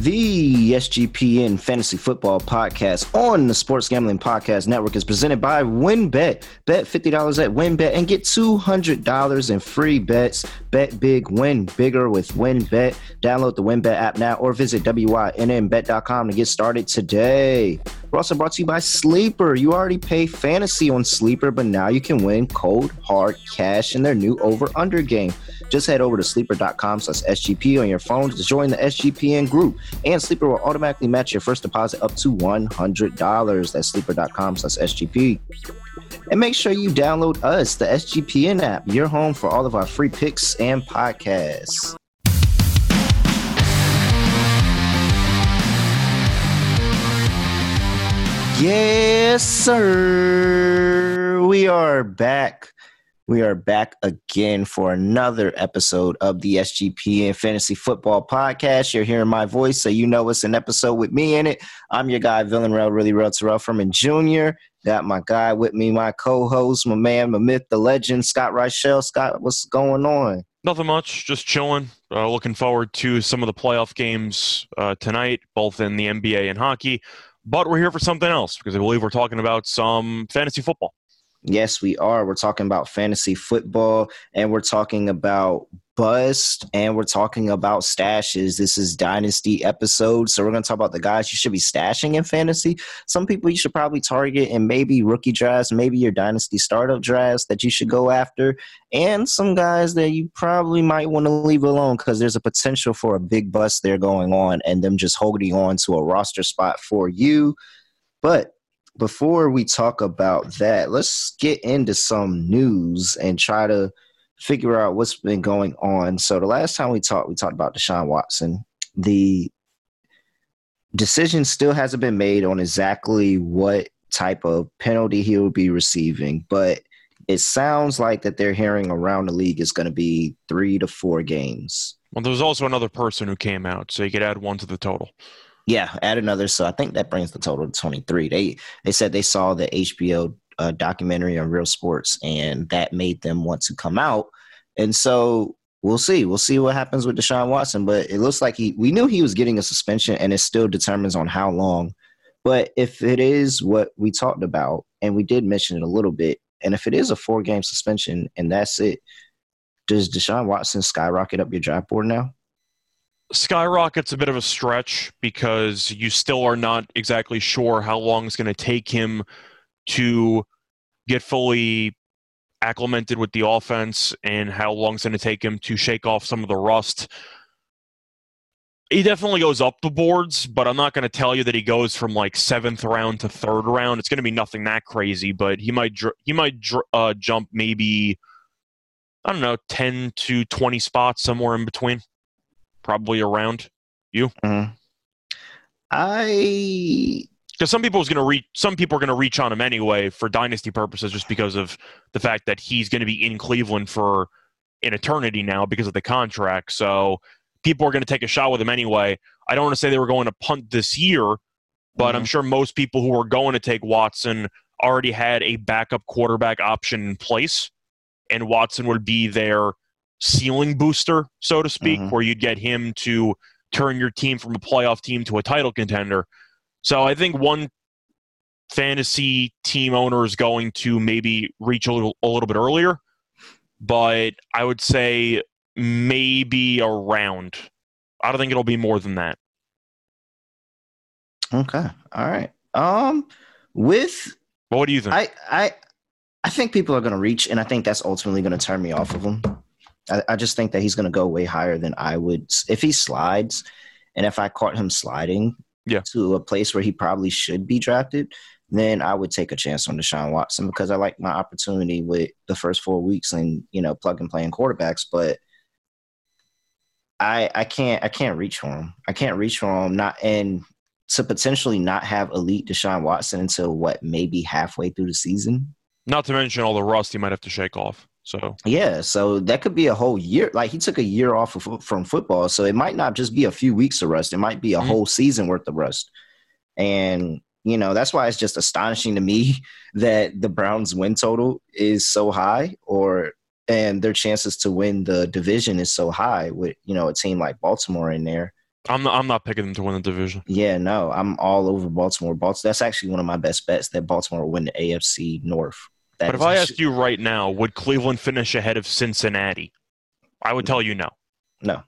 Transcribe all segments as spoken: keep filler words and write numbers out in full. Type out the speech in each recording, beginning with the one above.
The S G P N Fantasy Football Podcast on the Sports Gambling Podcast Network is presented by WynnBET. Bet fifty dollars at WynnBET and get two hundred dollars in free bets. Bet big, win bigger with WynnBET. Download the WynnBET app now or visit wynnbet dot com to get started today. We're also brought to you by Sleeper. You already pay fantasy on Sleeper, but now you can win cold, hard cash in their new over-under game. Just head over to sleeper dot com slash S G P on your phone to join the S G P N group. And Sleeper will automatically match your first deposit up to one hundred dollars. That's sleeper dot com slash S G P. And make sure you download us, the S G P N app, your home for all of our free picks and podcasts. Yes, sir. We are back. We are back again for another episode of the S G P N Fantasy Football Podcast. You're hearing my voice, so you know it's an episode with me in it. I'm your guy, Villanelle, really real Terrell Furman Junior Got my guy with me, my co-host, my man, my myth, the legend, Scott Reichel. Scott, what's going on? Nothing much, just chilling. Uh, looking forward to some of the playoff games uh, tonight, both in the N B A and hockey. But we're here for something else because I believe we're talking about some fantasy football. Yes, we are. We're talking about fantasy football, and we're talking about bust, and we're talking about stashes. This is Dynasty episode, so we're going to talk about the guys you should be stashing in fantasy. Some people you should probably target in maybe rookie drafts, maybe your Dynasty startup drafts that you should go after, and some guys that you probably might want to leave alone because there's a potential for a big bust there going on and them just holding on to a roster spot for you. But before we talk about that, let's get into some news and try to figure out what's been going on. So the last time we talked, we talked about Deshaun Watson. The decision still hasn't been made on exactly what type of penalty he will be receiving, but it sounds like that they're hearing around the league is going to be three to four games. Well, there was also another person who came out, so you could add one to the total. Yeah, add another. So I think that brings the total to twenty-three. They they said they saw the H B O uh, documentary on Real Sports, and that made them want to come out. And so we'll see. We'll see what happens with Deshaun Watson. But it looks like he we knew he was getting a suspension, and it still determines on how long. But if it is what we talked about, and we did mention it a little bit, and if it is a four-game suspension and that's it, does Deshaun Watson skyrocket up your draft board now? Skyrocket's a bit of a stretch because you still are not exactly sure how long it's going to take him to get fully acclimated with the offense and how long it's going to take him to shake off some of the rust. He definitely goes up the boards, but I'm not going to tell you that he goes from like seventh round to third round. It's going to be nothing that crazy, but he might dr- he might dr- uh, jump maybe, I don't know, ten to twenty spots, somewhere in between. Probably around you. Mm-hmm. I because some people is going to reach. Some people are going to reach on him anyway for dynasty purposes, just because of the fact that he's going to be in Cleveland for an eternity now because of the contract. So people are going to take a shot with him anyway. I don't want to say they were going to punt this year, but mm-hmm. I'm sure most people who were going to take Watson already had a backup quarterback option in place, and Watson would be there. Ceiling booster, so to speak, mm-hmm. where you'd get him to turn your team from a playoff team to a title contender. So I think one fantasy team owner is going to maybe reach a little, a little bit earlier, but I would say maybe around. I don't think it'll be more than that. Okay. All right. Um, with... Well, what do you think? I, I, I think people are going to reach, and I think that's ultimately going to turn me off of them. I just think that he's going to go way higher than I would if he slides, and if I caught him sliding yeah. to a place where he probably should be drafted, then I would take a chance on Deshaun Watson because I like my opportunity with the first four weeks and, you know, plug and playing quarterbacks. But I, I can't I can't reach for him. I can't reach for him. Not and to potentially not have elite Deshaun Watson until what, maybe halfway through the season. Not to mention all the rust he might have to shake off. So yeah, so that could be a whole year. Like, he took a year off of, from football, so it might not just be a few weeks of rust. It might be a mm-hmm. whole season worth of rust. And you know, that's why it's just astonishing to me that the Browns' win total is so high, or and their chances to win the division is so high with, you know, a team like Baltimore in there. I'm not, I'm not picking them to win the division. Yeah, no, I'm all over Baltimore. Baltimore. That's actually one of my best bets, that Baltimore will win the A F C North. That but if I asked sh- you right now, would Cleveland finish ahead of Cincinnati? I would tell you no. No.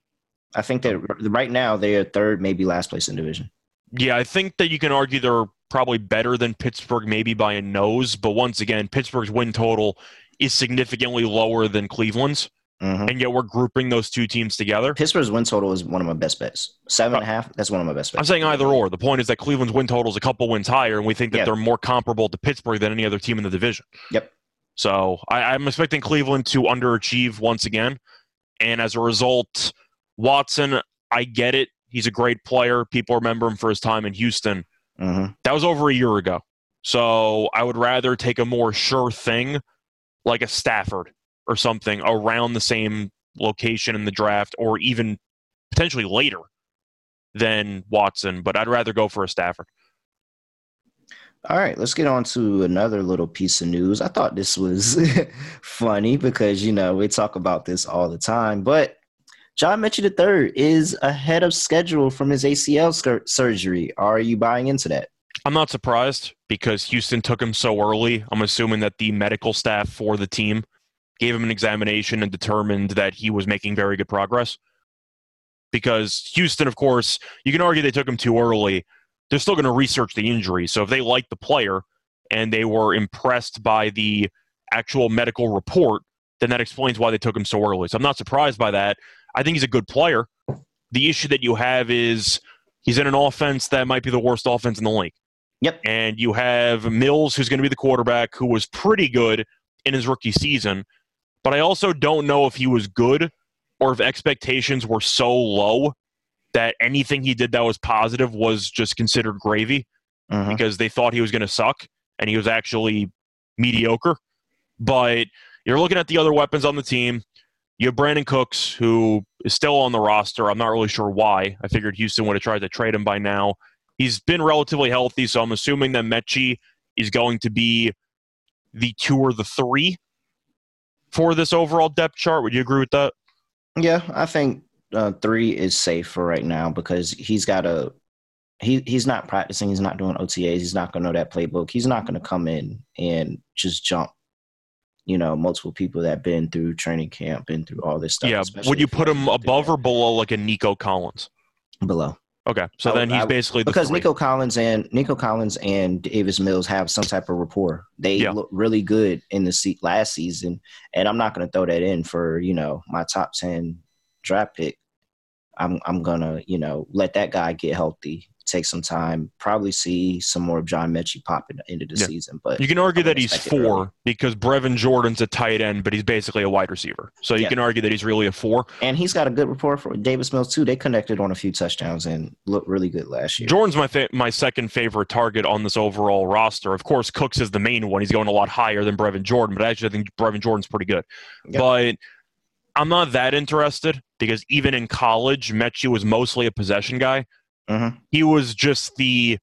I think that right now they're third, maybe last place in division. Yeah, I think that you can argue they're probably better than Pittsburgh, maybe by a nose. But once again, Pittsburgh's win total is significantly lower than Cleveland's. Mm-hmm. And yet we're grouping those two teams together. Pittsburgh's win total is one of my best bets. Seven and a half, that's one of my best bets. I'm saying either or. The point is that Cleveland's win total is a couple wins higher, and we think that yep. they're more comparable to Pittsburgh than any other team in the division. Yep. So I, I'm expecting Cleveland to underachieve once again. And as a result, Watson, I get it. He's a great player. People remember him for his time in Houston. Mm-hmm. That was over a year ago. So I would rather take a more sure thing, like a Stafford or something around the same location in the draft, or even potentially later than Watson, but I'd rather go for a Stafford. All right, let's get on to another little piece of news. I thought this was funny because, you know, we talk about this all the time, but John Metchie the third is ahead of schedule from his A C L surgery. Are you buying into that? I'm not surprised because Houston took him so early. I'm assuming that the medical staff for the team gave him an examination and determined that he was making very good progress. Because Houston, of course, you can argue they took him too early. They're still going to research the injury. So if they like the player and they were impressed by the actual medical report, then that explains why they took him so early. So I'm not surprised by that. I think he's a good player. The issue that you have is he's in an offense that might be the worst offense in the league. Yep. And you have Mills, who's going to be the quarterback, who was pretty good in his rookie season. But I also don't know if he was good or if expectations were so low that anything he did that was positive was just considered gravy uh-huh. because they thought he was going to suck and he was actually mediocre. But you're looking at the other weapons on the team. You have Brandon Cooks, who is still on the roster. I'm not really sure why. I figured Houston would have tried to trade him by now. He's been relatively healthy, so I'm assuming that Metchie is going to be the two or the three for this overall depth chart. Would you agree with that? Yeah, I think uh, three is safe for right now because he's got a he, – he's not practicing. He's not doing O T As. He's not going to know that playbook. He's not going to come in and just jump, you know, multiple people that have been through training camp, been through all this stuff. Yeah, would you put him above or below like a Nico Collins? Below. Okay, so I, then he's I, basically the because three. Nico Collins and Nico Collins and Davis Mills have some type of rapport. They yeah. look really good in the seat last season, and I'm not going to throw that in for, you know, my top ten draft pick. I'm I'm gonna you know let that guy get healthy, take some time, probably see some more of John Metchie pop in the end of the yeah. season. But you can argue that he's four really. because Brevin Jordan's a tight end, but he's basically a wide receiver. So you yeah. can argue that he's really a four. And he's got a good rapport for Davis Mills, too. They connected on a few touchdowns and looked really good last year. Jordan's my fa- my second favorite target on this overall roster. Of course, Cooks is the main one. He's going a lot higher than Brevin Jordan, but actually I think Brevin Jordan's pretty good. Yeah. But I'm not that interested because even in college, Metchie was mostly a possession guy. Mm-hmm. He was just the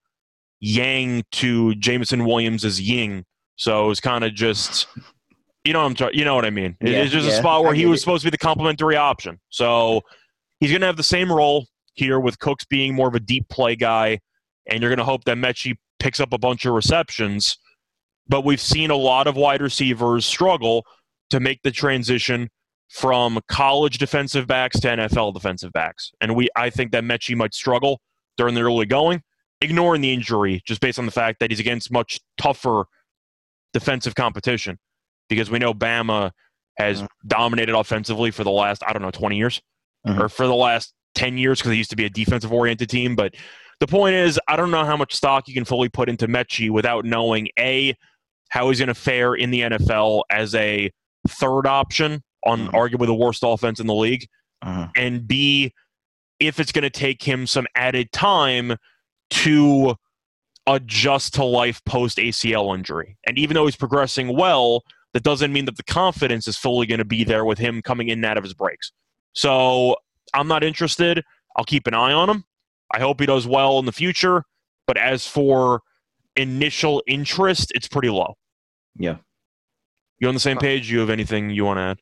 yang to Jameson Williams' yin. So it was kind of just, you know what I'm tra- you know what I mean. It, yeah, it's just yeah, a spot where he was it. supposed to be the complimentary option. So he's going to have the same role here with Cooks being more of a deep play guy, and you're going to hope that Metchie picks up a bunch of receptions. But we've seen a lot of wide receivers struggle to make the transition from college defensive backs to N F L defensive backs. And we I think that Metchie might struggle during the early going, ignoring the injury, just based on the fact that he's against much tougher defensive competition. Because we know Bama has mm-hmm. dominated offensively for the last, I don't know, twenty years, mm-hmm. or for the last ten years, because they used to be a defensive-oriented team. But the point is, I don't know how much stock you can fully put into Metchie without knowing, A, how he's going to fare in the N F L as a third option on mm-hmm. arguably the worst offense in the league, uh-huh. and B, if it's going to take him some added time to adjust to life post-A C L injury. And even though he's progressing well, that doesn't mean that the confidence is fully going to be there with him coming in and out of his breaks. So I'm not interested. I'll keep an eye on him. I hope he does well in the future. But as for initial interest, it's pretty low. Yeah. You on the same page? You have anything you want to add?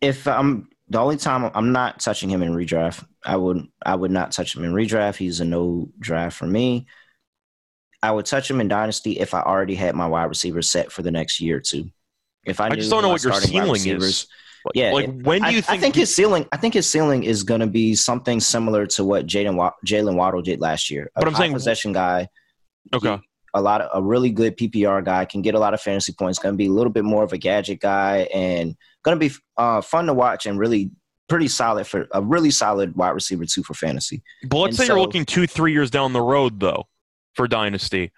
If I'm the only time I'm not touching him in redraft, I would I would not touch him in redraft. He's a no draft for me. I would touch him in Dynasty if I already had my wide receiver set for the next year or two. If I, I knew just don't know what your ceiling is. Like, yeah, like when do you I, think? I think his ceiling. I think his ceiling is going to be something similar to what Jaden Jalen Waddle did last year. A but I'm high saying possession guy. Okay. He, a lot of a really good P P R guy can get a lot of fantasy points. Going to be a little bit more of a gadget guy, and going to be uh, fun to watch and really pretty solid for a really solid wide receiver too for fantasy. But let's and say so, you're looking two, three years down the road though for Dynasty.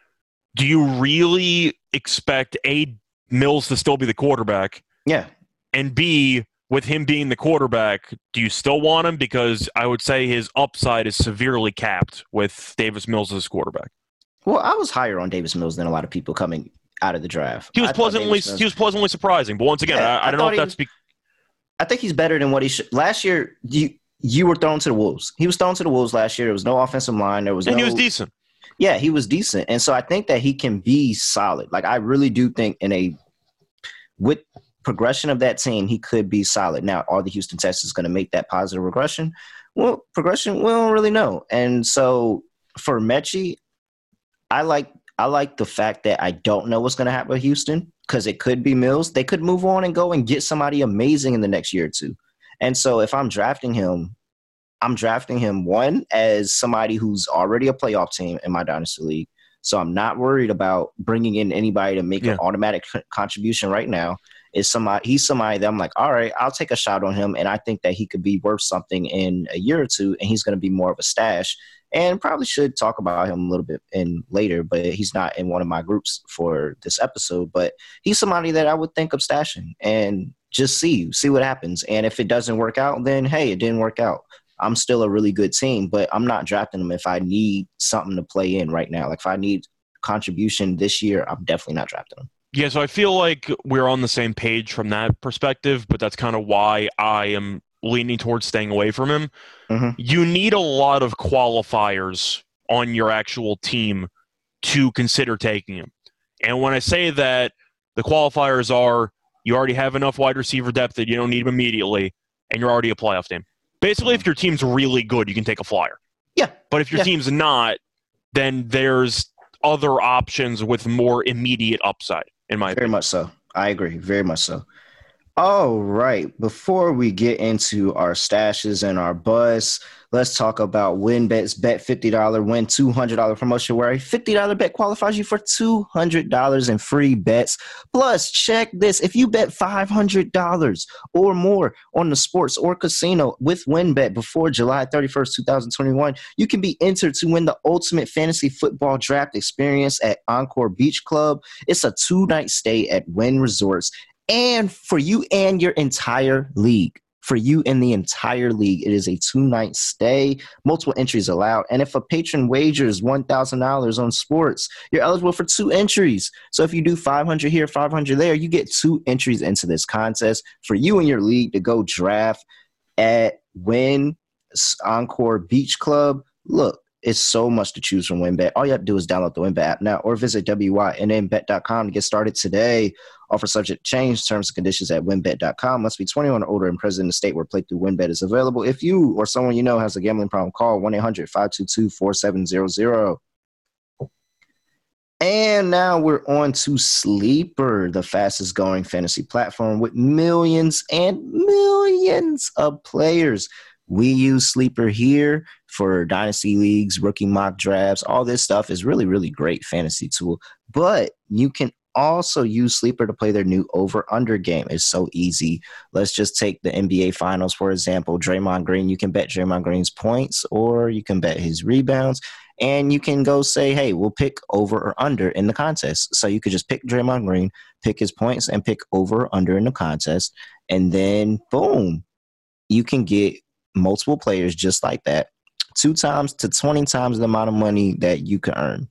Do you really expect a Mills to still be the quarterback? Yeah. And B, with him being the quarterback, do you still want him? Because I would say his upside is severely capped with Davis Mills as quarterback. Well, I was higher on Davis Mills than a lot of people coming out of the draft. He was I pleasantly he was pleasantly surprising, but once again, yeah, I, I don't know if that's because I think he's better than what he should. Last year, you you were thrown to the wolves. He was thrown to the wolves last year. There was no offensive line. There was and no, he was decent. Yeah, he was decent, and so I think that he can be solid. Like I really do think in a with. progression of that team, he could be solid. Now, are the Houston Texans going to make that positive regression? Well, progression, we don't really know. And so for Mechie, I like I like the fact that I don't know what's going to happen with Houston because it could be Mills. They could move on and go and get somebody amazing in the next year or two. And so if I'm drafting him, I'm drafting him, one, as somebody who's already a playoff team in my Dynasty League. So I'm not worried about bringing in anybody to make yeah. an automatic c- contribution right now. Is somebody he's somebody that I'm like, all right, I'll take a shot on him, and I think that he could be worth something in a year or two, and he's going to be more of a stash, and probably should talk about him a little bit in later, but he's not in one of my groups for this episode. But he's somebody that I would think of stashing and just see see what happens. And if it doesn't work out, then hey, it didn't work out. I'm still a really good team, but I'm not drafting him if I need something to play in right now. Like if I need contribution this year, I'm definitely not drafting him. Yeah, so I feel like we're on the same page from that perspective, but that's kind of why I am leaning towards staying away from him. Mm-hmm. You need a lot of qualifiers on your actual team to consider taking him. And when I say that, the qualifiers are you already have enough wide receiver depth that you don't need him immediately, and you're already a playoff team. Basically, if your team's really good, you can take a flyer. Yeah. But if your yeah. team's not, then there's other options with more immediate upside. In my very opinion. Much so. I agree. Very much so. All right. Before we get into our stashes and our buzz, let's talk about WinBet's bet fifty dollars, win two hundred dollars promotion where a fifty dollars bet qualifies you for two hundred dollars in free bets. Plus, check this. If you bet five hundred dollars or more on the sports or casino with WinBet before July thirty-first, twenty twenty-one, you can be entered to win the ultimate fantasy football draft experience at Encore Beach Club. It's a two-night stay at Wynn Resorts. And for you and your entire league, for you and the entire league, it is a two-night stay. Multiple entries allowed. And if a patron wagers one thousand dollars on sports, you're eligible for two entries. So if you do five hundred here, five hundred there, you get two entries into this contest for you and your league to go draft at Wynn Encore Beach Club. Look. It's so much to choose from WinBet. All you have to do is download the WinBet app now or visit W Y N N bet dot com to get started today. Offer subject to change, terms and conditions at win bet dot com. Must be twenty-one or older and present in the state where playthrough WinBet is available. If you or someone you know has a gambling problem, call one eight hundred, five two two, four seven zero zero. And now we're on to Sleeper, the fastest growing fantasy platform with millions and millions of players. We use Sleeper here for Dynasty Leagues, rookie mock drafts. All this stuff is really, really great fantasy tool. But you can also use Sleeper to play their new over-under game. It's so easy. Let's just take the N B A Finals, for example. Draymond Green, you can bet Draymond Green's points or you can bet his rebounds. And you can go say, hey, we'll pick over or under in the contest. So you could just pick Draymond Green, pick his points, and pick over or under in the contest. And then, boom, you can get multiple players just like that, two times to twenty times the amount of money that you could earn.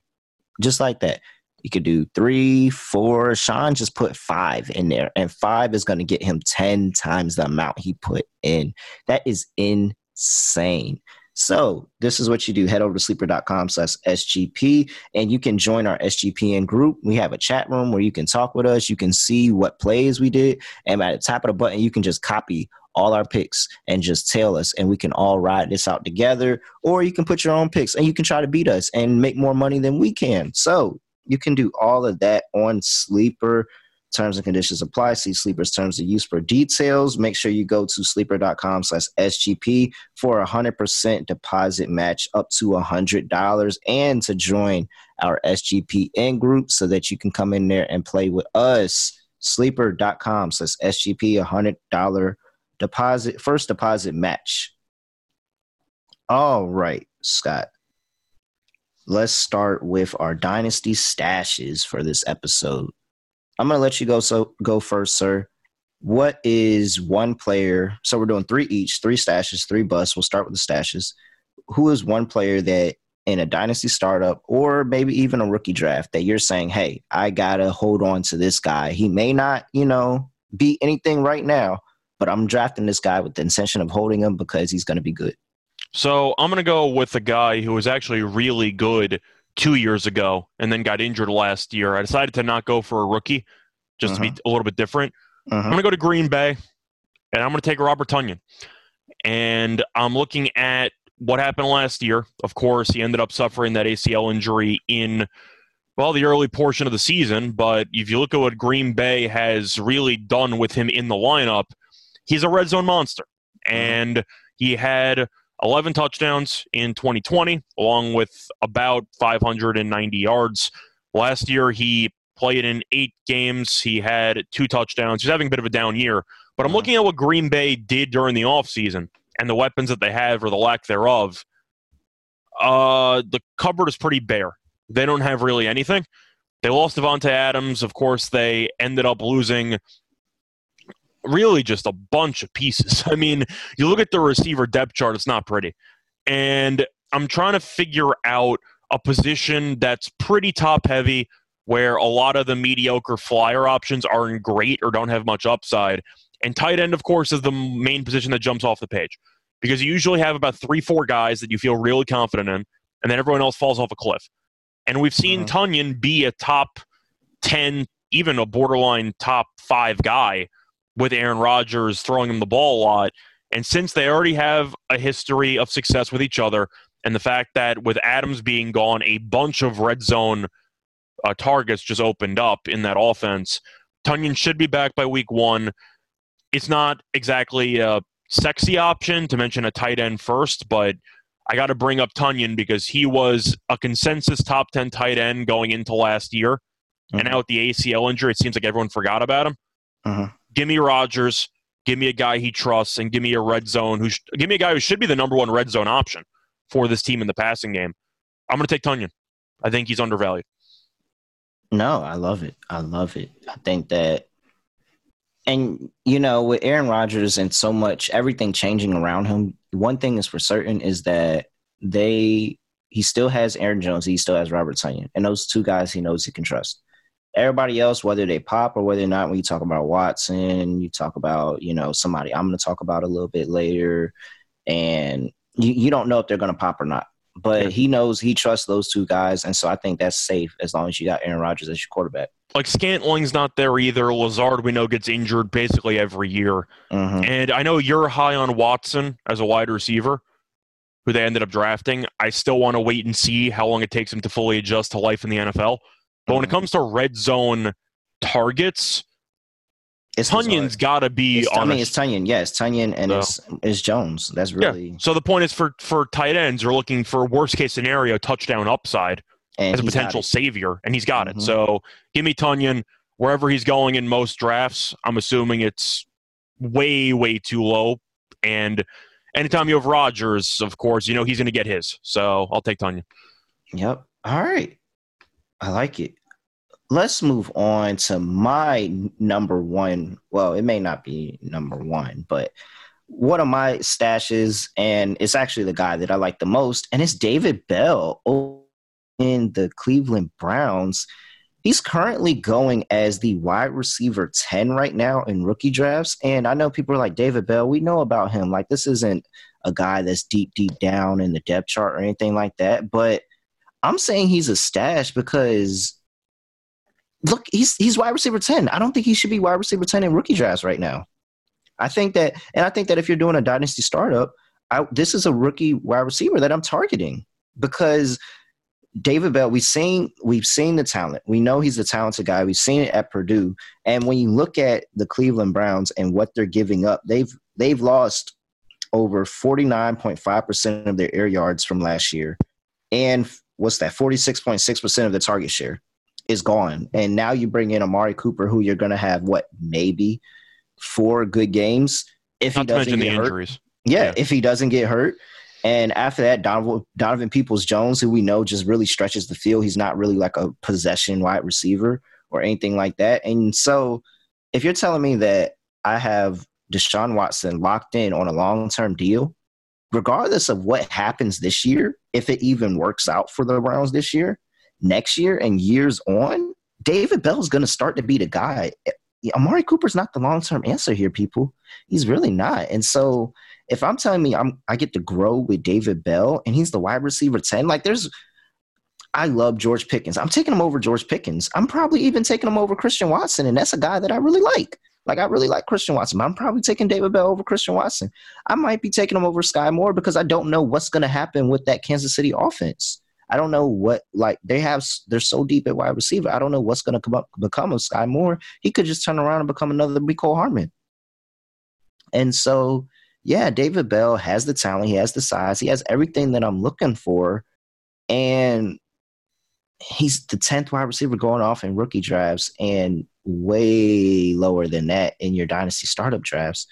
Just like that. You could do three, four. Sean just put five in there, and five is going to get him ten times the amount he put in. That is insane. So this is what you do. Head over to sleeper.com slash SGP, and you can join our S G P N group. We have a chat room where you can talk with us. You can see what plays we did. And at the top of the button, you can just copy all our picks and just tell us, and we can all ride this out together. Or you can put your own picks, and you can try to beat us and make more money than we can. So you can do all of that on Sleeper. Terms and conditions apply. See Sleeper's terms of use for details. Make sure you go to sleeper.com slash SGP for a one hundred percent deposit match up to one hundred dollars, and to join our S G P N group so that you can come in there and play with us. Sleeper.com slash SGP, one hundred dollars deposit, first deposit match. All right, Scott. Let's start with our dynasty stashes for this episode. I'm going to let you go so go first, sir. What is one player? So we're doing three each, three stashes, three busts. We'll start with the stashes. Who is one player that in a dynasty startup, or maybe even a rookie draft, that you're saying, hey, I got to hold on to this guy. He may not, you know, be anything right now, but I'm drafting this guy with the intention of holding him because he's going to be good. So I'm going to go with a guy who was actually really good two years ago and then got injured last year. I decided to not go for a rookie just uh-huh. to be a little bit different. Uh-huh. I'm going to go to Green Bay, and I'm going to take Robert Tonyan. And I'm looking at what happened last year. Of course, he ended up suffering that A C L injury in, well, the early portion of the season. But if you look at what Green Bay has really done with him in the lineup, he's a red zone monster. And he had eleven touchdowns in twenty twenty, along with about five hundred ninety yards. Last year, he played in eight games. He had two touchdowns. He's having a bit of a down year. But I'm looking at what Green Bay did during the offseason and the weapons that they have, or the lack thereof. Uh, the cupboard is pretty bare. They don't have really anything. They lost Davante Adams. Of course, they ended up losing really just a bunch of pieces. I mean, you look at the receiver depth chart, it's not pretty. And I'm trying to figure out a position that's pretty top-heavy, where a lot of the mediocre flyer options aren't great or don't have much upside. And tight end, of course, is the main position that jumps off the page, because you usually have about three, four guys that you feel really confident in, and then everyone else falls off a cliff. And we've seen uh-huh. Tonyan be a top ten, even a borderline top five guy, with Aaron Rodgers throwing him the ball a lot. And since they already have a history of success with each other, and the fact that with Adams being gone, a bunch of red zone uh, targets just opened up in that offense, Tonyan should be back by week one. It's not exactly a sexy option to mention a tight end first, but I got to bring up Tonyan because he was a consensus top ten tight end going into last year. Mm-hmm. And now with the A C L injury, it seems like everyone forgot about him. Mm-hmm. Give me Rodgers, give me a guy he trusts, and give me a red zone. Who sh- give me a guy who should be the number one red zone option for this team in the passing game. I'm going to take Tonyan. I think he's undervalued. No, I love it. I love it. I think that, and, you know, with Aaron Rodgers and so much, everything changing around him, one thing is for certain is that they he still has Aaron Jones, he still has Robert Tonyan, and those two guys he knows he can trust. Everybody else, whether they pop or whether or not, when you talk about Watson, you talk about, you know, somebody I'm going to talk about a little bit later, and you, you don't know if they're going to pop or not. But yeah. he knows, he trusts those two guys, and so I think that's safe as long as you got Aaron Rodgers as your quarterback. Like, Scantling's not there either. Lazard, we know, gets injured basically every year. Mm-hmm. And I know you're high on Watson as a wide receiver, who they ended up drafting. I still want to wait and see how long it takes him to fully adjust to life in the N F L. But when it comes to red zone targets, it's Tonyan's got to be it's, on I mean, a, it's Tonyan. Yeah, it's Tonyan, and so. it's, it's Jones. That's really yeah. – So the point is for, for tight ends, you're looking for worst-case scenario touchdown upside and as a potential savior, and he's got mm-hmm. it. So give me Tonyan. Wherever he's going in most drafts, I'm assuming it's way, way too low. And anytime you have Rodgers, of course, you know he's going to get his. So I'll take Tonyan. Yep. All right. I like it. Let's move on to my number one. Well, it may not be number one, but one of my stashes, and it's actually the guy that I like the most, and it's David Bell in the Cleveland Browns. He's currently going as the wide receiver ten right now in rookie drafts. And I know people are like, David Bell, we know about him. Like, this isn't a guy that's deep, deep down in the depth chart or anything like that. But I'm saying he's a stash because, look, he's he's wide receiver ten. I don't think he should be wide receiver ten in rookie drafts right now. I think that – and I think that if you're doing a dynasty startup, I, this is a rookie wide receiver that I'm targeting because – David Bell, we've seen, we've seen the talent. We know he's a talented guy. We've seen it at Purdue. And when you look at the Cleveland Browns and what they're giving up, they've they've lost over forty-nine point five percent of their air yards from last year. And what's that, forty-six point six percent of the target share is gone. And now you bring in Amari Cooper, who you're going to have, what, maybe four good games if he doesn't get hurt. Yeah, yeah, if he doesn't get hurt. And after that, Donovan Peoples-Jones, who we know just really stretches the field. He's not really like a possession wide receiver or anything like that. And so if you're telling me that I have Deshaun Watson locked in on a long-term deal, regardless of what happens this year, if it even works out for the Browns this year, next year, and years on, David Bell's going to start to be the guy. Amari Cooper's not the long-term answer here, people. He's really not. And so – if I'm telling me I'm, I get to grow with David Bell and he's the wide receiver ten, like there's – I love George Pickens. I'm taking him over George Pickens. I'm probably even taking him over Christian Watson, and that's a guy that I really like. Like I really like Christian Watson. I'm probably taking David Bell over Christian Watson. I might be taking him over Skyy Moore because I don't know what's going to happen with that Kansas City offense. I don't know what – like they have – they're so deep at wide receiver. I don't know what's going to become of Skyy Moore. He could just turn around and become another Mecole Hardman. And so – yeah, David Bell has the talent. He has the size. He has everything that I'm looking for. And he's the tenth wide receiver going off in rookie drafts and way lower than that in your dynasty startup drafts.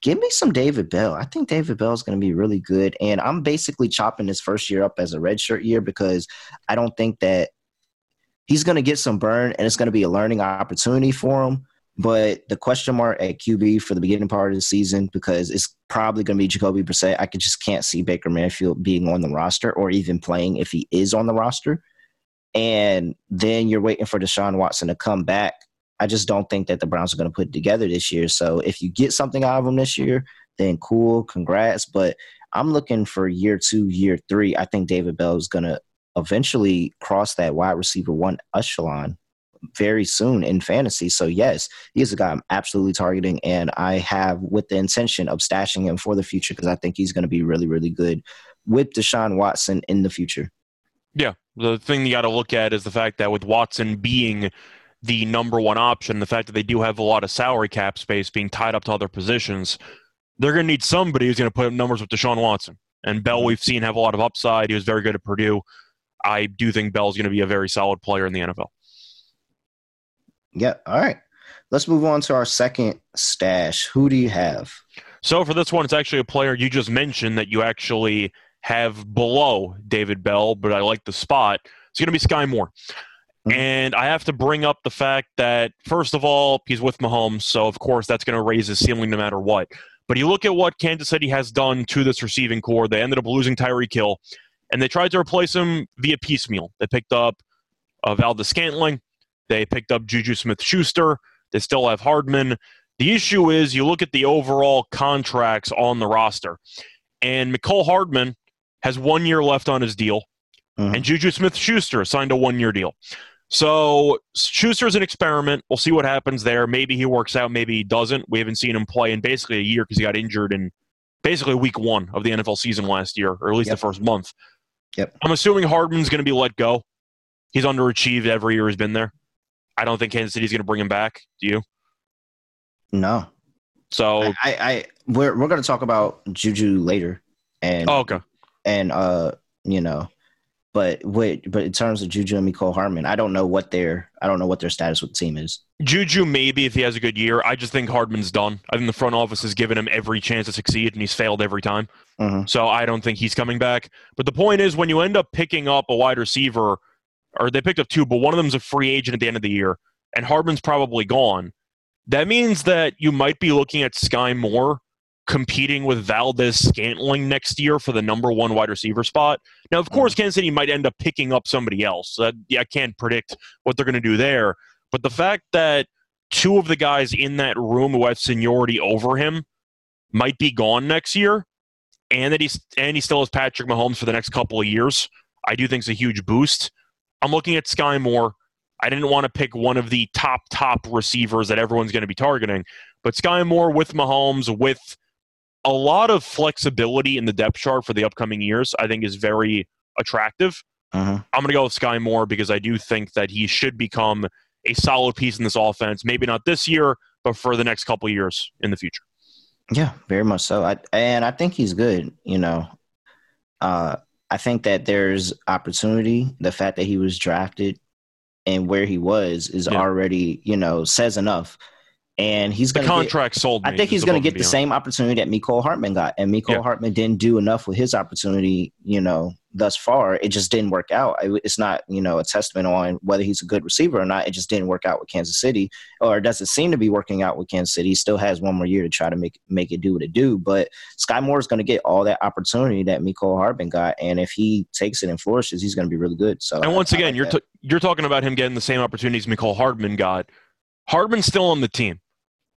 Give me some David Bell. I think David Bell is going to be really good. And I'm basically chopping his first year up as a redshirt year because I don't think that he's going to get some burn and it's going to be a learning opportunity for him. But the question mark at Q B for the beginning part of the season, because it's probably going to be Jacoby Brissett. I could just can't see Baker Mayfield being on the roster or even playing if he is on the roster. And then you're waiting for Deshaun Watson to come back. I just don't think that the Browns are going to put it together this year. So if you get something out of him this year, then cool, congrats. But I'm looking for year two, year three. I think David Bell is going to eventually cross that wide receiver one echelon very soon in fantasy. So yes, he is a guy I'm absolutely targeting, and I have with the intention of stashing him for the future because I think he's going to be really, really good with Deshaun Watson in the future. Yeah. The thing you got to look at is the fact that with Watson being the number one option, the fact that they do have a lot of salary cap space being tied up to other positions, they're going to need somebody who's going to put up numbers with Deshaun Watson. And Bell, we've seen have a lot of upside. He was very good at Purdue. I do think Bell's going to be a very solid player in the N F L. Yeah. All right. Let's move on to our second stash. Who do you have? So for this one, it's actually a player you just mentioned that you actually have below David Bell, but I like the spot. It's going to be Skyy Moore. Mm-hmm. And I have to bring up the fact that, first of all, he's with Mahomes, so of course that's going to raise his ceiling no matter what. But you look at what Kansas City has done to this receiving core. They ended up losing Tyreek Hill, and they tried to replace him via piecemeal. They picked up uh, Valdes-Scantling. They picked up Juju Smith-Schuster. They still have Hardman. The issue is you look at the overall contracts on the roster, and Mecole Hardman has one year left on his deal, mm-hmm. and Juju Smith-Schuster signed a one-year deal. So Schuster's an experiment. We'll see what happens there. Maybe he works out. Maybe he doesn't. We haven't seen him play in basically a year because he got injured in basically week one of the N F L season last year, or at least yep. the first month. Yep. I'm assuming Hardman's going to be let go. He's underachieved every year he's been there. I don't think Kansas City's going to bring him back. Do you? No. So I, I, I we're we're going to talk about Juju later, and oh, okay, and uh, you know, but wait, but in terms of Juju and Mecole Hardman, I don't know what their I don't know what their status with the team is. Juju maybe if he has a good year. I just think Hardman's done. I think the front office has given him every chance to succeed, and he's failed every time. Mm-hmm. So I don't think he's coming back. But the point is, when you end up picking up a wide receiver. Or they picked up two, but one of them's a free agent at the end of the year, and Hardman's probably gone. That means that you might be looking at Skyy Moore competing with Valdes-Scantling next year for the number one wide receiver spot. Now, of course, Kansas City might end up picking up somebody else. Uh, yeah, I can't predict what they're going to do there. But the fact that two of the guys in that room who have seniority over him might be gone next year, and that he's, and he still has Patrick Mahomes for the next couple of years, I do think is a huge boost. I'm looking at Skyy Moore. I didn't want to pick one of the top, top receivers that everyone's going to be targeting. But Skyy Moore with Mahomes, with a lot of flexibility in the depth chart for the upcoming years, I think is very attractive. Uh-huh. I'm going to go with Skyy Moore because I do think that he should become a solid piece in this offense. Maybe not this year, but for the next couple of years in the future. Yeah, very much so. I, and I think he's good, you know. Uh, I think that there's opportunity. The fact that he was drafted and where he was is yeah. already, you know, says enough. And he's going to contract get, sold. Me, I think he's going to get the beyond. same opportunity that Mecole Hardman got, and Mecole yeah. Hardman didn't do enough with his opportunity, you know, thus far. It just didn't work out. It's not, you know, a testament on whether he's a good receiver or not. It just didn't work out with Kansas City, or doesn't seem to be working out with Kansas City. He still has one more year to try to make make it do what it do. But Skyy Moore is going to get all that opportunity that Mecole Hardman got, and if he takes it and flourishes, he's going to be really good. So, and once I, I again, like you're t- you're talking about him getting the same opportunities Mecole Hardman got. Hardman's still on the team.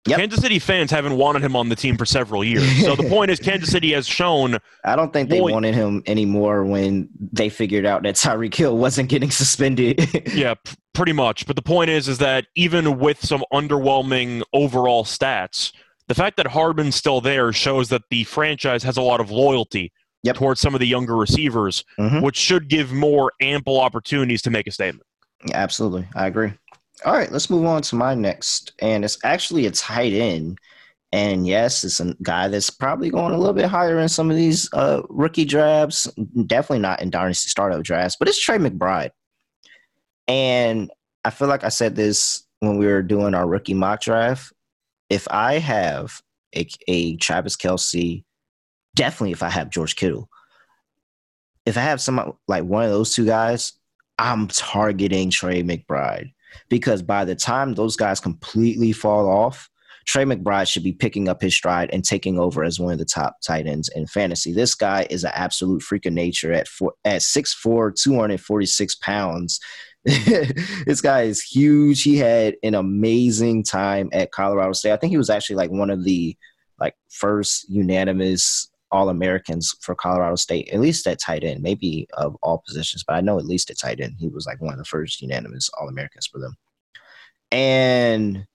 Yep. Kansas City fans haven't wanted him on the team for several years. So the point is Kansas City has shown – I don't think they boy, wanted him anymore when they figured out that Tyreek Hill wasn't getting suspended. yeah, p- pretty much. But the point is is that even with some underwhelming overall stats, the fact that Hardman's still there shows that the franchise has a lot of loyalty yep. towards some of the younger receivers, mm-hmm. which should give more ample opportunities to make a statement. Yeah, absolutely. I agree. All right, let's move on to my next, and it's actually a tight end, and yes, it's a guy that's probably going a little bit higher in some of these uh, rookie drafts, definitely not in dynasty startup drafts, but it's Trey McBride, and I feel like I said this when we were doing our rookie mock draft. If I have a, a Travis Kelce, definitely if I have George Kittle, if I have some like one of those two guys, I'm targeting Trey McBride. Because by the time those guys completely fall off, Trey McBride should be picking up his stride and taking over as one of the top tight ends in fantasy. This guy is an absolute freak of nature at four, at six foot four, two hundred forty-six pounds. This guy is huge. He had an amazing time at Colorado State. I think he was actually like one of the like first unanimous All-Americans for Colorado State, at least at tight end, maybe of all positions, but I know at least at tight end, he was like one of the first unanimous All-Americans for them. And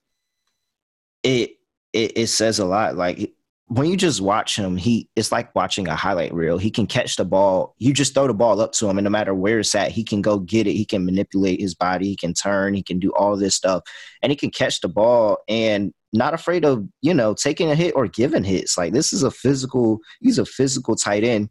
it, it it says a lot. Like when you just watch him, he it's like watching a highlight reel. He can catch the ball. You just throw the ball up to him, and no matter where it's at, he can go get it. He can manipulate his body. He can turn. He can do all this stuff, and he can catch the ball and not afraid of, you know, taking a hit or giving hits. Like this is a physical, he's a physical tight end.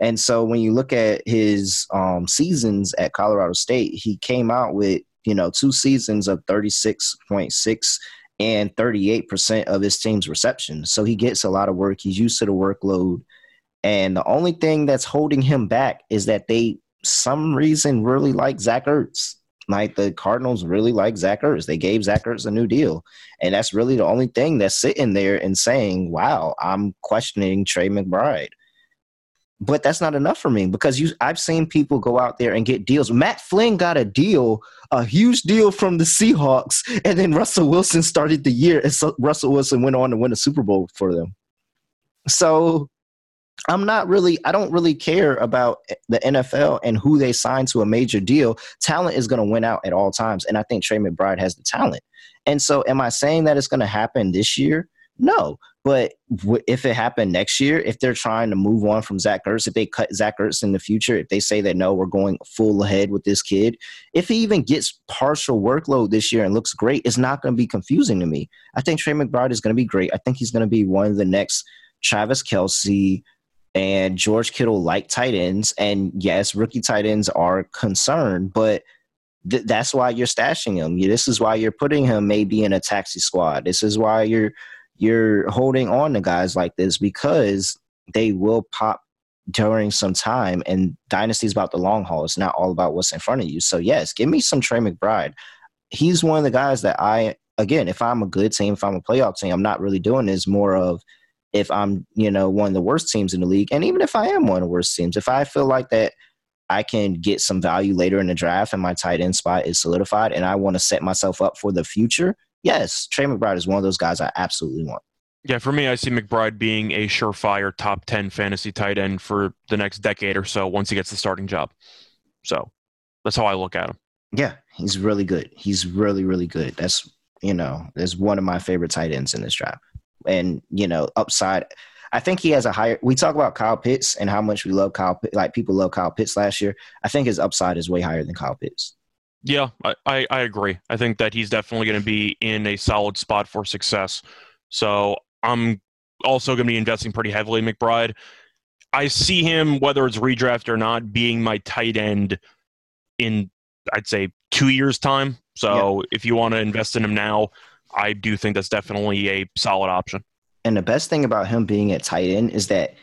And so when you look at his um, seasons at Colorado State, he came out with, you know, two seasons of thirty-six point six and thirty-eight percent of his team's reception. So he gets a lot of work. He's used to the workload. And the only thing that's holding him back is that they, some reason, really like Zach Ertz. Like the Cardinals really like Zach Ertz. They gave Zach Ertz a new deal. And that's really the only thing that's sitting there and saying, wow, I'm questioning Trey McBride. But that's not enough for me because you, I've seen people go out there and get deals. Matt Flynn got a deal, a huge deal from the Seahawks. And then Russell Wilson started the year, and so Russell Wilson went on to win a Super Bowl for them. So I'm not really – I don't really care about the N F L and who they sign to a major deal. Talent is going to win out at all times, and I think Trey McBride has the talent. And so am I saying that it's going to happen this year? No, but w- if it happened next year, if they're trying to move on from Zach Ertz, if they cut Zach Ertz in the future, if they say that, no, we're going full ahead with this kid, if he even gets partial workload this year and looks great, it's not going to be confusing to me. I think Trey McBride is going to be great. I think he's going to be one of the next Travis Kelce and George Kittle like tight ends. And yes, rookie tight ends are a concern, but th- that's why you're stashing him. This is why you're putting him maybe in a taxi squad. This is why you're you're holding on to guys like this because they will pop during some time, and dynasty is about the long haul. It's not all about what's in front of you. So yes, give me some Trey McBride. He's one of the guys that I, again, if I'm a good team, if I'm a playoff team, I'm not really doing this more of if I'm, you know, one of the worst teams in the league. And even if I am one of the worst teams, if I feel like that I can get some value later in the draft and my tight end spot is solidified and I want to set myself up for the future, yes, Trey McBride is one of those guys I absolutely want. Yeah, for me, I see McBride being a surefire top ten fantasy tight end for the next decade or so once he gets the starting job. So that's how I look at him. Yeah, he's really good. He's really, really good. That's, you know, that's one of my favorite tight ends in this draft. And, you know, upside, I think he has a higher – we talk about Kyle Pitts and how much we love Kyle Pitts. Like, people love Kyle Pitts last year. I think his upside is way higher than Kyle Pitts. Yeah, I, I, I agree. I think that he's definitely going to be in a solid spot for success. So I'm also going to be investing pretty heavily in McBride. I see him, whether it's redraft or not, being my tight end in, I'd say, two years' time. So yeah. If you want to invest in him now, I do think that's definitely a solid option. And the best thing about him being a tight end is that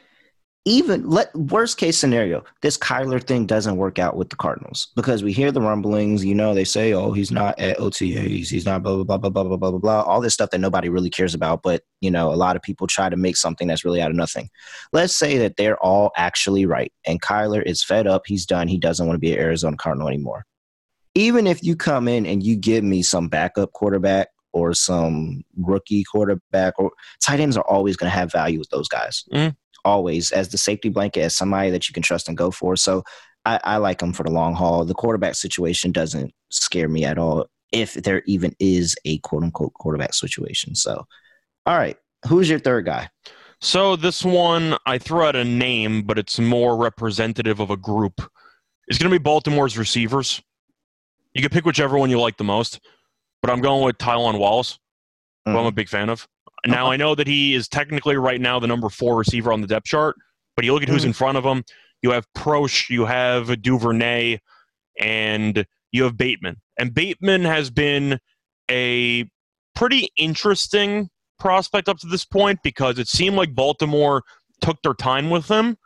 even let worst case scenario, this Kyler thing doesn't work out with the Cardinals, because we hear the rumblings, you know, they say, oh, he's not at O T As. He's not blah, blah, blah, blah, blah, blah, blah, blah. All this stuff that nobody really cares about. But, you know, a lot of people try to make something that's really out of nothing. Let's say that they're all actually right. And Kyler is fed up. He's done. He doesn't want to be an Arizona Cardinal anymore. Even if you come in and you give me some backup quarterback or some rookie quarterback, or tight ends are always going to have value with those guys. Mm. Always, as the safety blanket, as somebody that you can trust and go for. So I, I like them for the long haul. The quarterback situation doesn't scare me at all, if there even is a quote-unquote quarterback situation. So, all right, who's your third guy? So this one, I throw out a name, but it's more representative of a group. It's going to be Baltimore's receivers. You can pick whichever one you like the most, but I'm going with Tylan Wallace, who mm. I'm a big fan of. Now, okay. I know that he is technically right now the number four receiver on the depth chart, but you look at who's in front of him. You have Proche, you have DuVernay, and you have Bateman. And Bateman has been a pretty interesting prospect up to this point, because it seemed like Baltimore took their time with him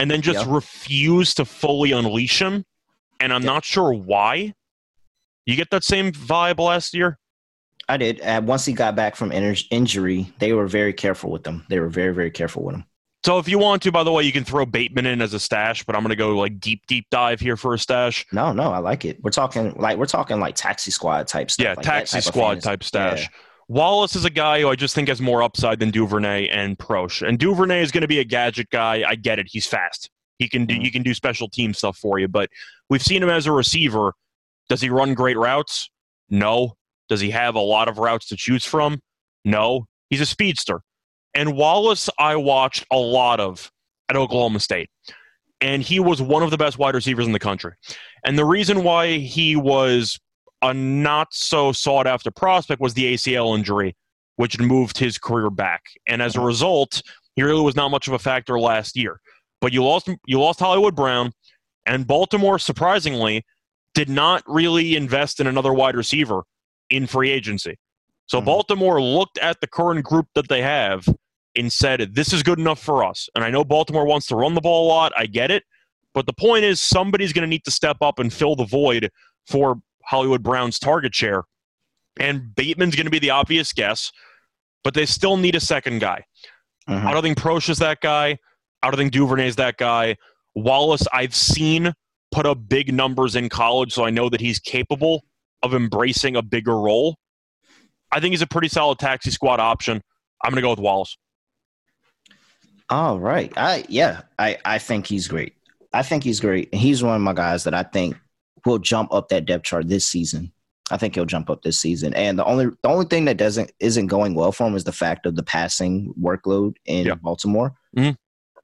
and then just yep. refused to fully unleash him. And I'm yep. not sure why. You get that same vibe last year? I did. Uh, once he got back from in- injury, they were very careful with him. They were very, very careful with him. So if you want to, by the way, you can throw Bateman in as a stash, but I'm going to go like deep, deep dive here for a stash. No, no, I like it. We're talking like we're talking like taxi squad type stuff. Yeah, like taxi squad type stash. Yeah. Wallace is a guy who I just think has more upside than DuVernay and Proche. And DuVernay is going to be a gadget guy. I get it. He's fast. He can do mm-hmm. he can do special team stuff for you. But we've seen him as a receiver. Does he run great routes? No. Does he have a lot of routes to choose from? No. He's a speedster. And Wallace, I watched a lot of at Oklahoma State. And he was one of the best wide receivers in the country. And the reason why he was a not-so-sought-after prospect was the A C L injury, which moved his career back. And as a result, he really was not much of a factor last year. But you lost, you lost Hollywood Brown, and Baltimore, surprisingly, did not really invest in another wide receiver in free agency. So mm-hmm. Baltimore looked at the current group that they have and said, this is good enough for us. And I know Baltimore wants to run the ball a lot. I get it. But the point is, somebody's going to need to step up and fill the void for Hollywood Brown's target share. And Bateman's going to be the obvious guess, but they still need a second guy. Mm-hmm. I don't think Proche is that guy. I don't think DuVernay is that guy. Wallace, I've seen put up big numbers in college, so I know that he's capable of embracing a bigger role. I think he's a pretty solid taxi squad option. I'm going to go with Wallace. All right. I Yeah, I, I think he's great. I think he's great. And he's one of my guys that I think will jump up that depth chart this season. I think he'll jump up this season. And the only the only thing that doesn't isn't going well for him is the fact of the passing workload in yeah. Baltimore. Mm-hmm.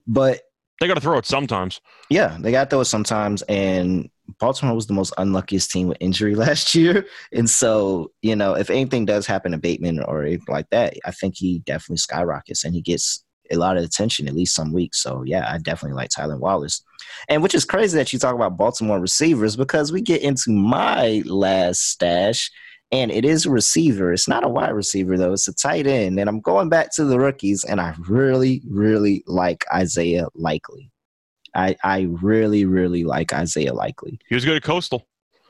But they got to throw it sometimes. Yeah, they got to throw it sometimes. And Baltimore was the most unluckiest team with injury last year. And so, you know, if anything does happen to Bateman or anything like that, I think he definitely skyrockets and he gets a lot of attention at least some weeks. So, yeah, I definitely like Tylan Wallace. And which is crazy that you talk about Baltimore receivers, because we get into my last stash, and it is a receiver. It's not a wide receiver, though. It's a tight end. And I'm going back to the rookies, and I really, really like Isaiah Likely. I, I really, really like Isaiah Likely. He was good at Coastal.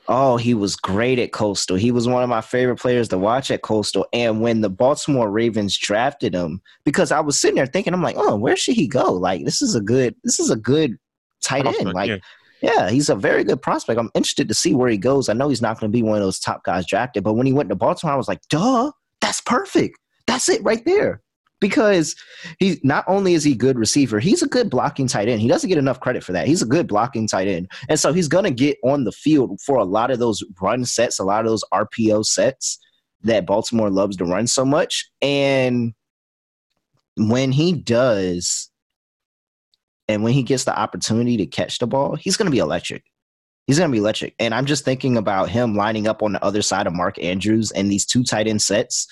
Oh, he was great at Coastal. He was one of my favorite players to watch at Coastal. And when the Baltimore Ravens drafted him, because I was sitting there thinking, I'm like, oh, where should he go? Like, this is a good, this is a good tight prospect, end. Like, yeah. yeah, he's a very good prospect. I'm interested to see where he goes. I know he's not going to be one of those top guys drafted, but when he went to Baltimore, I was like, duh, that's perfect. That's it right there. Because he's not only is he a good receiver, he's a good blocking tight end. He doesn't get enough credit for that. He's a good blocking tight end. And so he's going to get on the field for a lot of those run sets, a lot of those R P O sets that Baltimore loves to run so much. And when he does, and when he gets the opportunity to catch the ball, he's going to be electric. He's going to be electric. And I'm just thinking about him lining up on the other side of Mark Andrews and these two tight end sets.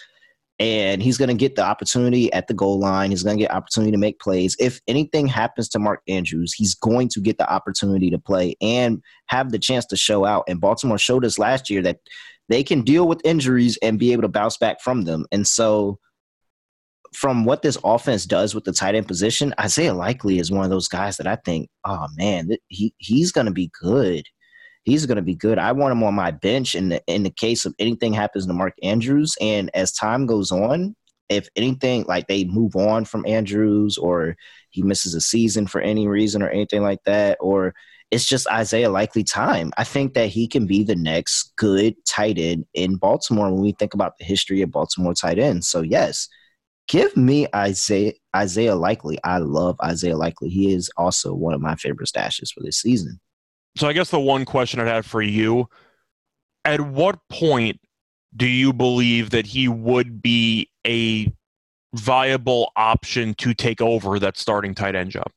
And he's going to get the opportunity at the goal line. He's going to get opportunity to make plays. If anything happens to Mark Andrews, he's going to get the opportunity to play and have the chance to show out. And Baltimore showed us last year that they can deal with injuries and be able to bounce back from them. And so from what this offense does with the tight end position, Isaiah Likely is one of those guys that I think, oh, man, he he's going to be good. He's going to be good. I want him on my bench in the, in the case of anything happens to Mark Andrews. And as time goes on, if anything, like they move on from Andrews or he misses a season for any reason or anything like that, or it's just Isaiah Likely time, I think that he can be the next good tight end in Baltimore when we think about the history of Baltimore tight ends. So, yes, give me Isaiah, Isaiah Likely. I love Isaiah Likely. He is also one of my favorite stashes for this season. So I guess the one question I'd have for you, at what point do you believe that he would be a viable option to take over that starting tight end job?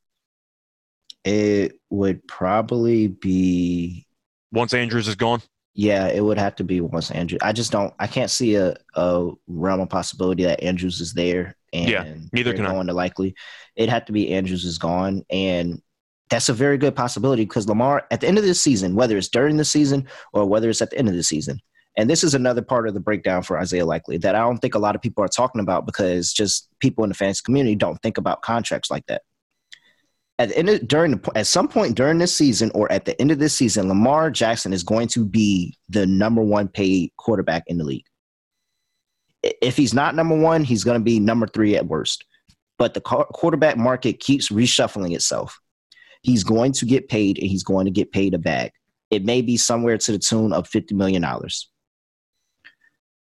It would probably be... Once Andrews is gone? Yeah, it would have to be once Andrews. I just don't... I can't see a, a realm of possibility that Andrews is there. And yeah, neither can I. Going to Likely. It'd have to be Andrews is gone, and... That's a very good possibility because Lamar, at the end of this season, whether it's during the season or whether it's at the end of the season, and this is another part of the breakdown for Isaiah Likely that I don't think a lot of people are talking about because just people in the fantasy community don't think about contracts like that. At the end of, during the, at some point during this season or at the end of this season, Lamar Jackson is going to be the number one paid quarterback in the league. If he's not number one, he's going to be number three at worst. But the quarterback market keeps reshuffling itself. He's going to get paid, and he's going to get paid a bag. It may be somewhere to the tune of fifty million dollars.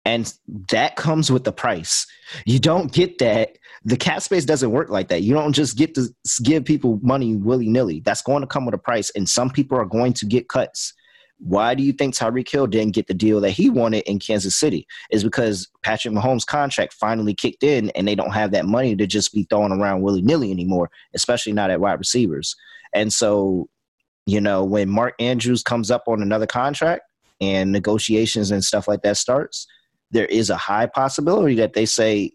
And that comes with the price. You don't get that. The cap space doesn't work like that. You don't just get to give people money willy-nilly. That's going to come with a price, and some people are going to get cuts. Why do you think Tyreek Hill didn't get the deal that he wanted in Kansas City? It's because Patrick Mahomes' contract finally kicked in, and they don't have that money to just be throwing around willy-nilly anymore, especially not at wide receivers. And so, you know, when Mark Andrews comes up on another contract and negotiations and stuff like that starts, there is a high possibility that they say,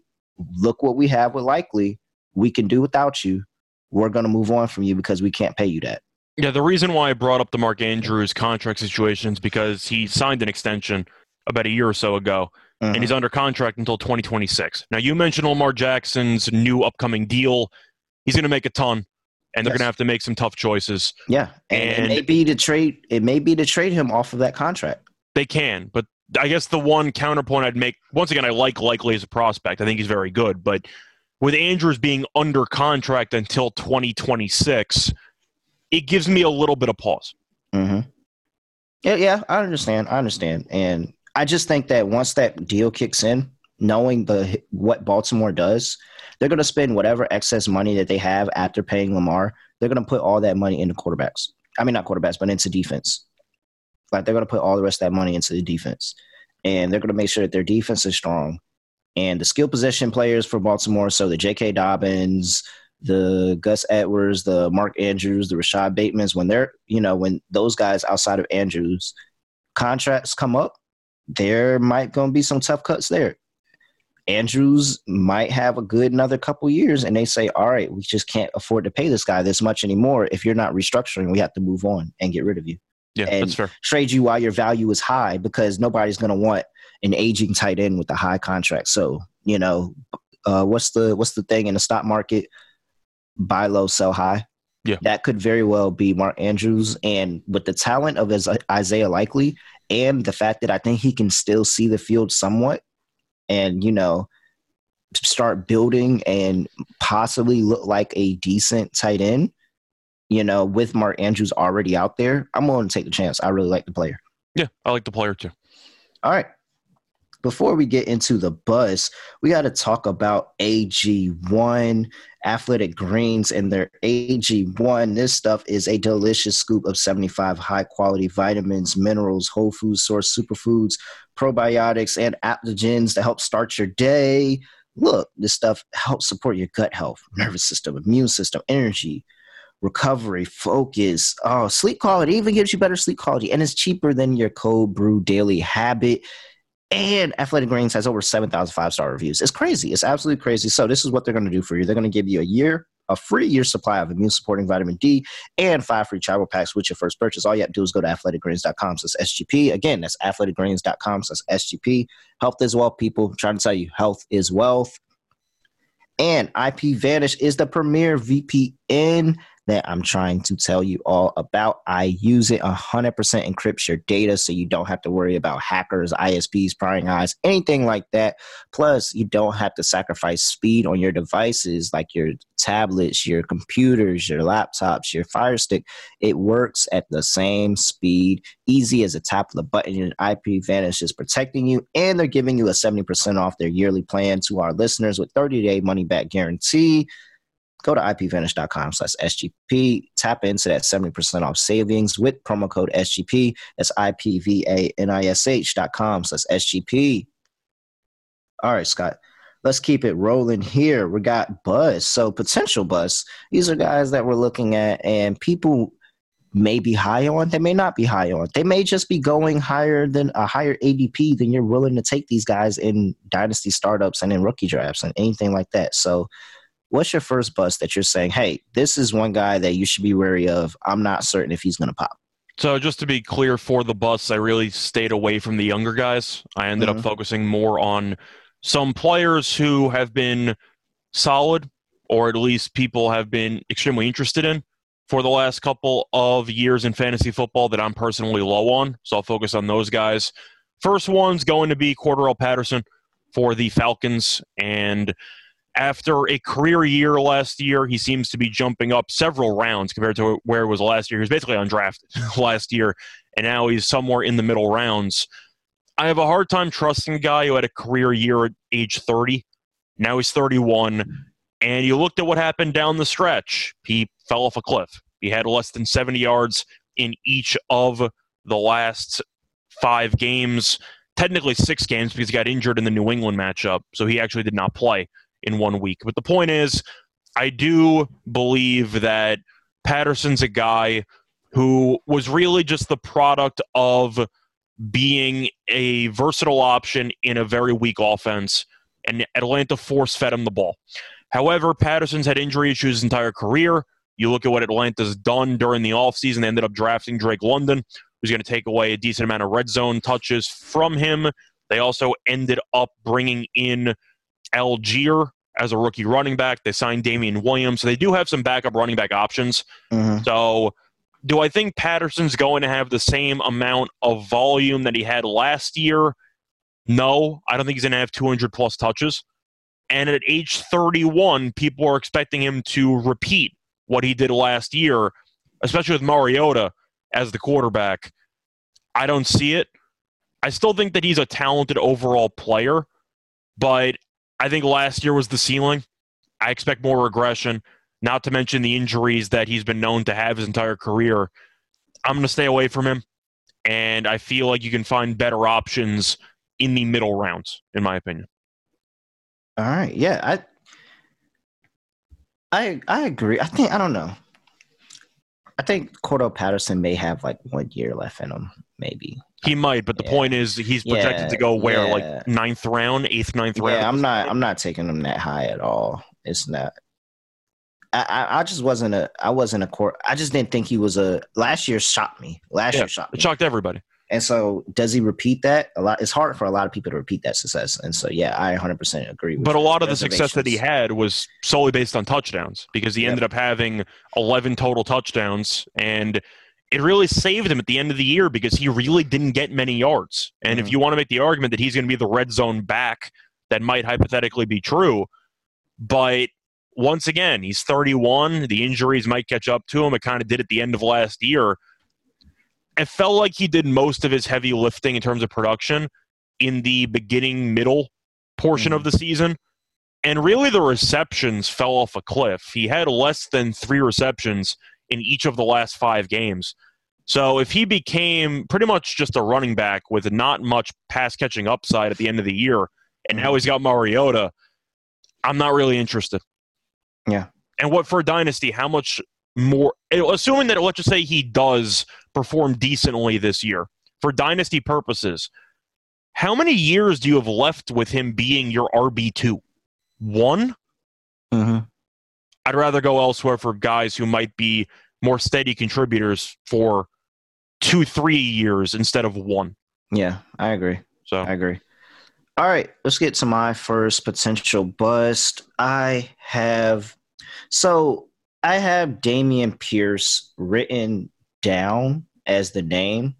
look what we have with Likely. We can do without you. We're going to move on from you because we can't pay you that. Yeah, the reason why I brought up the Mark Andrews contract situation is because he signed an extension about a year or so ago, uh-huh. and he's under contract until twenty twenty-six. Now, you mentioned Lamar Jackson's new upcoming deal. He's going to make a ton, and they're yes. going to have to make some tough choices. Yeah, and, and it, may be to trade, it may be to trade him off of that contract. They can, but I guess the one counterpoint I'd make, once again, I like Likely as a prospect. I think he's very good, but with Andrews being under contract until twenty twenty-six... it gives me a little bit of pause. Mm-hmm. Yeah, yeah, I understand. I understand. And I just think that once that deal kicks in, knowing the what Baltimore does, they're going to spend whatever excess money that they have after paying Lamar, they're going to put all that money into quarterbacks. I mean, not quarterbacks, but into defense. Like, they're going to put all the rest of that money into the defense. And they're going to make sure that their defense is strong. And the skill position players for Baltimore, so the J K. Dobbins, the Gus Edwards, the Mark Andrews, the Rashad Batemans, when they're, you know, when those guys outside of Andrews contracts come up, there might going to be some tough cuts there. Andrews might have a good another couple years and they say, all right, we just can't afford to pay this guy this much anymore. If you're not restructuring, we have to move on and get rid of you. Yeah, and that's fair. Trade you while your value is high because nobody's going to want an aging tight end with a high contract. So, you know, uh, what's the, what's the thing in the stock market? Buy low, sell high. Yeah, that could very well be Mark Andrews. And with the talent of his Isaiah Likely, and the fact that I think he can still see the field somewhat and, you know, start building and possibly look like a decent tight end, you know, with Mark Andrews already out there, I'm willing to take the chance. I really like the player. Yeah, I like the player too. All right. Before we get into the buzz, we got to talk about A G one, Athletic Greens, and their A G one. This stuff is a delicious scoop of seventy-five high-quality vitamins, minerals, whole food source, superfoods, probiotics, and adaptogens to help start your day. Look, this stuff helps support your gut health, nervous system, immune system, energy, recovery, focus, oh, sleep quality. It even gives you better sleep quality, and it's cheaper than your cold brew daily habit. And Athletic Greens has over seven thousand five-star reviews. It's crazy. It's absolutely crazy. So this is what they're going to do for you. They're going to give you a year, a free year supply of immune-supporting vitamin D and five free travel packs with your first purchase. All you have to do is go to athletic greens dot com slash S G P. Again, that's athletic greens dot com slash S G P. Health is wealth, people. I'm trying to tell you, health is wealth. And IPVanish is the premier V P N that I'm trying to tell you all about. I use it. one hundred percent encrypts your data so you don't have to worry about hackers, I S Ps, prying eyes, anything like that. Plus, you don't have to sacrifice speed on your devices like your tablets, your computers, your laptops, your Fire Stick. It works at the same speed, easy as a tap of the button, and IPVanish is protecting you, and they're giving you a seventy percent off their yearly plan to our listeners with thirty-day money-back guarantee. Go to ipvanish.com slash SGP. Tap into that seventy percent off savings with promo code S G P. That's ipvanish.com slash SGP. All right, Scott, let's keep it rolling here. We got buzz. So potential buzz. These are guys that we're looking at and people may be high on. They may not be high on. They may just be going higher than a higher A D P than you're willing to take these guys in dynasty startups and in rookie drafts and anything like that. So what's your first bust that you're saying, hey, this is one guy that you should be wary of? I'm not certain if he's going to pop. So just to be clear, for the busts, I really stayed away from the younger guys. I ended mm-hmm. up focusing more on some players who have been solid, or at least people have been extremely interested in for the last couple of years in fantasy football that I'm personally low on. So I'll focus on those guys. First one's going to be Cordarrelle Patterson for the Falcons, and after a career year last year, he seems to be jumping up several rounds compared to where it was last year. He was basically undrafted last year, and now he's somewhere in the middle rounds. I have a hard time trusting a guy who had a career year at age thirty. Now he's thirty-one, and you looked at what happened down the stretch. He fell off a cliff. He had less than seventy yards in each of the last five games, technically six games because he got injured in the New England matchup, so he actually did not play in one week. But the point is, I do believe that Patterson's a guy who was really just the product of being a versatile option in a very weak offense, and Atlanta force-fed him the ball. However, Patterson's had injury issues his entire career. You look at what Atlanta's done during the offseason. They ended up drafting Drake London, who's going to take away a decent amount of red zone touches from him. They also ended up bringing in Algier as a rookie running back. They signed Damian Williams. So they do have some backup running back options. Mm-hmm. So do I think Patterson's going to have the same amount of volume that he had last year? No, I don't think he's going to have two hundred plus touches. And at age thirty-one, people are expecting him to repeat what he did last year, especially with Mariota as the quarterback. I don't see it. I still think that he's a talented overall player, but I think last year was the ceiling. I expect more regression, not to mention the injuries that he's been known to have his entire career. I'm going to stay away from him, and I feel like you can find better options in the middle rounds, in my opinion. All right, yeah, I, I, I agree. I think I don't know. I think Cordarrelle Patterson may have like one year left in him, maybe. He might, but the yeah. point is he's projected yeah, to go where, yeah. like ninth round, eighth, ninth yeah, round. Yeah, I'm not, I'm not taking him that high at all. It's not. I, I, I just wasn't a, I wasn't a court. I just didn't think he was a. Last year shocked me. Last yeah, year shocked me. It shocked everybody. And so, does he repeat that? A lot. It's hard for a lot of people to repeat that success. And so, yeah, I one hundred percent agree with. But a lot of the success that he had was solely based on touchdowns because he yep. ended up having eleven total touchdowns and it really saved him at the end of the year because he really didn't get many yards. And mm-hmm. if you want to make the argument that he's going to be the red zone back, that might hypothetically be true. But once again, he's thirty-one. The injuries might catch up to him. It kind of did at the end of last year. It felt like he did most of his heavy lifting in terms of production in the beginning, middle portion mm-hmm. of the season. And really, the receptions fell off a cliff. He had less than three receptions in each of the last five games. So if he became pretty much just a running back with not much pass-catching upside at the end of the year, and now he's got Mariota, I'm not really interested. Yeah. And what for a dynasty, how much more – assuming that, let's just say he does perform decently this year, for dynasty purposes, how many years do you have left with him being your R B two? One? Mm-hmm. I'd rather go elsewhere for guys who might be more steady contributors for two, three years instead of one. Yeah, I agree. So I agree. All right, let's get to my first potential bust. I have – so I have Dameon Pierce written down as the name,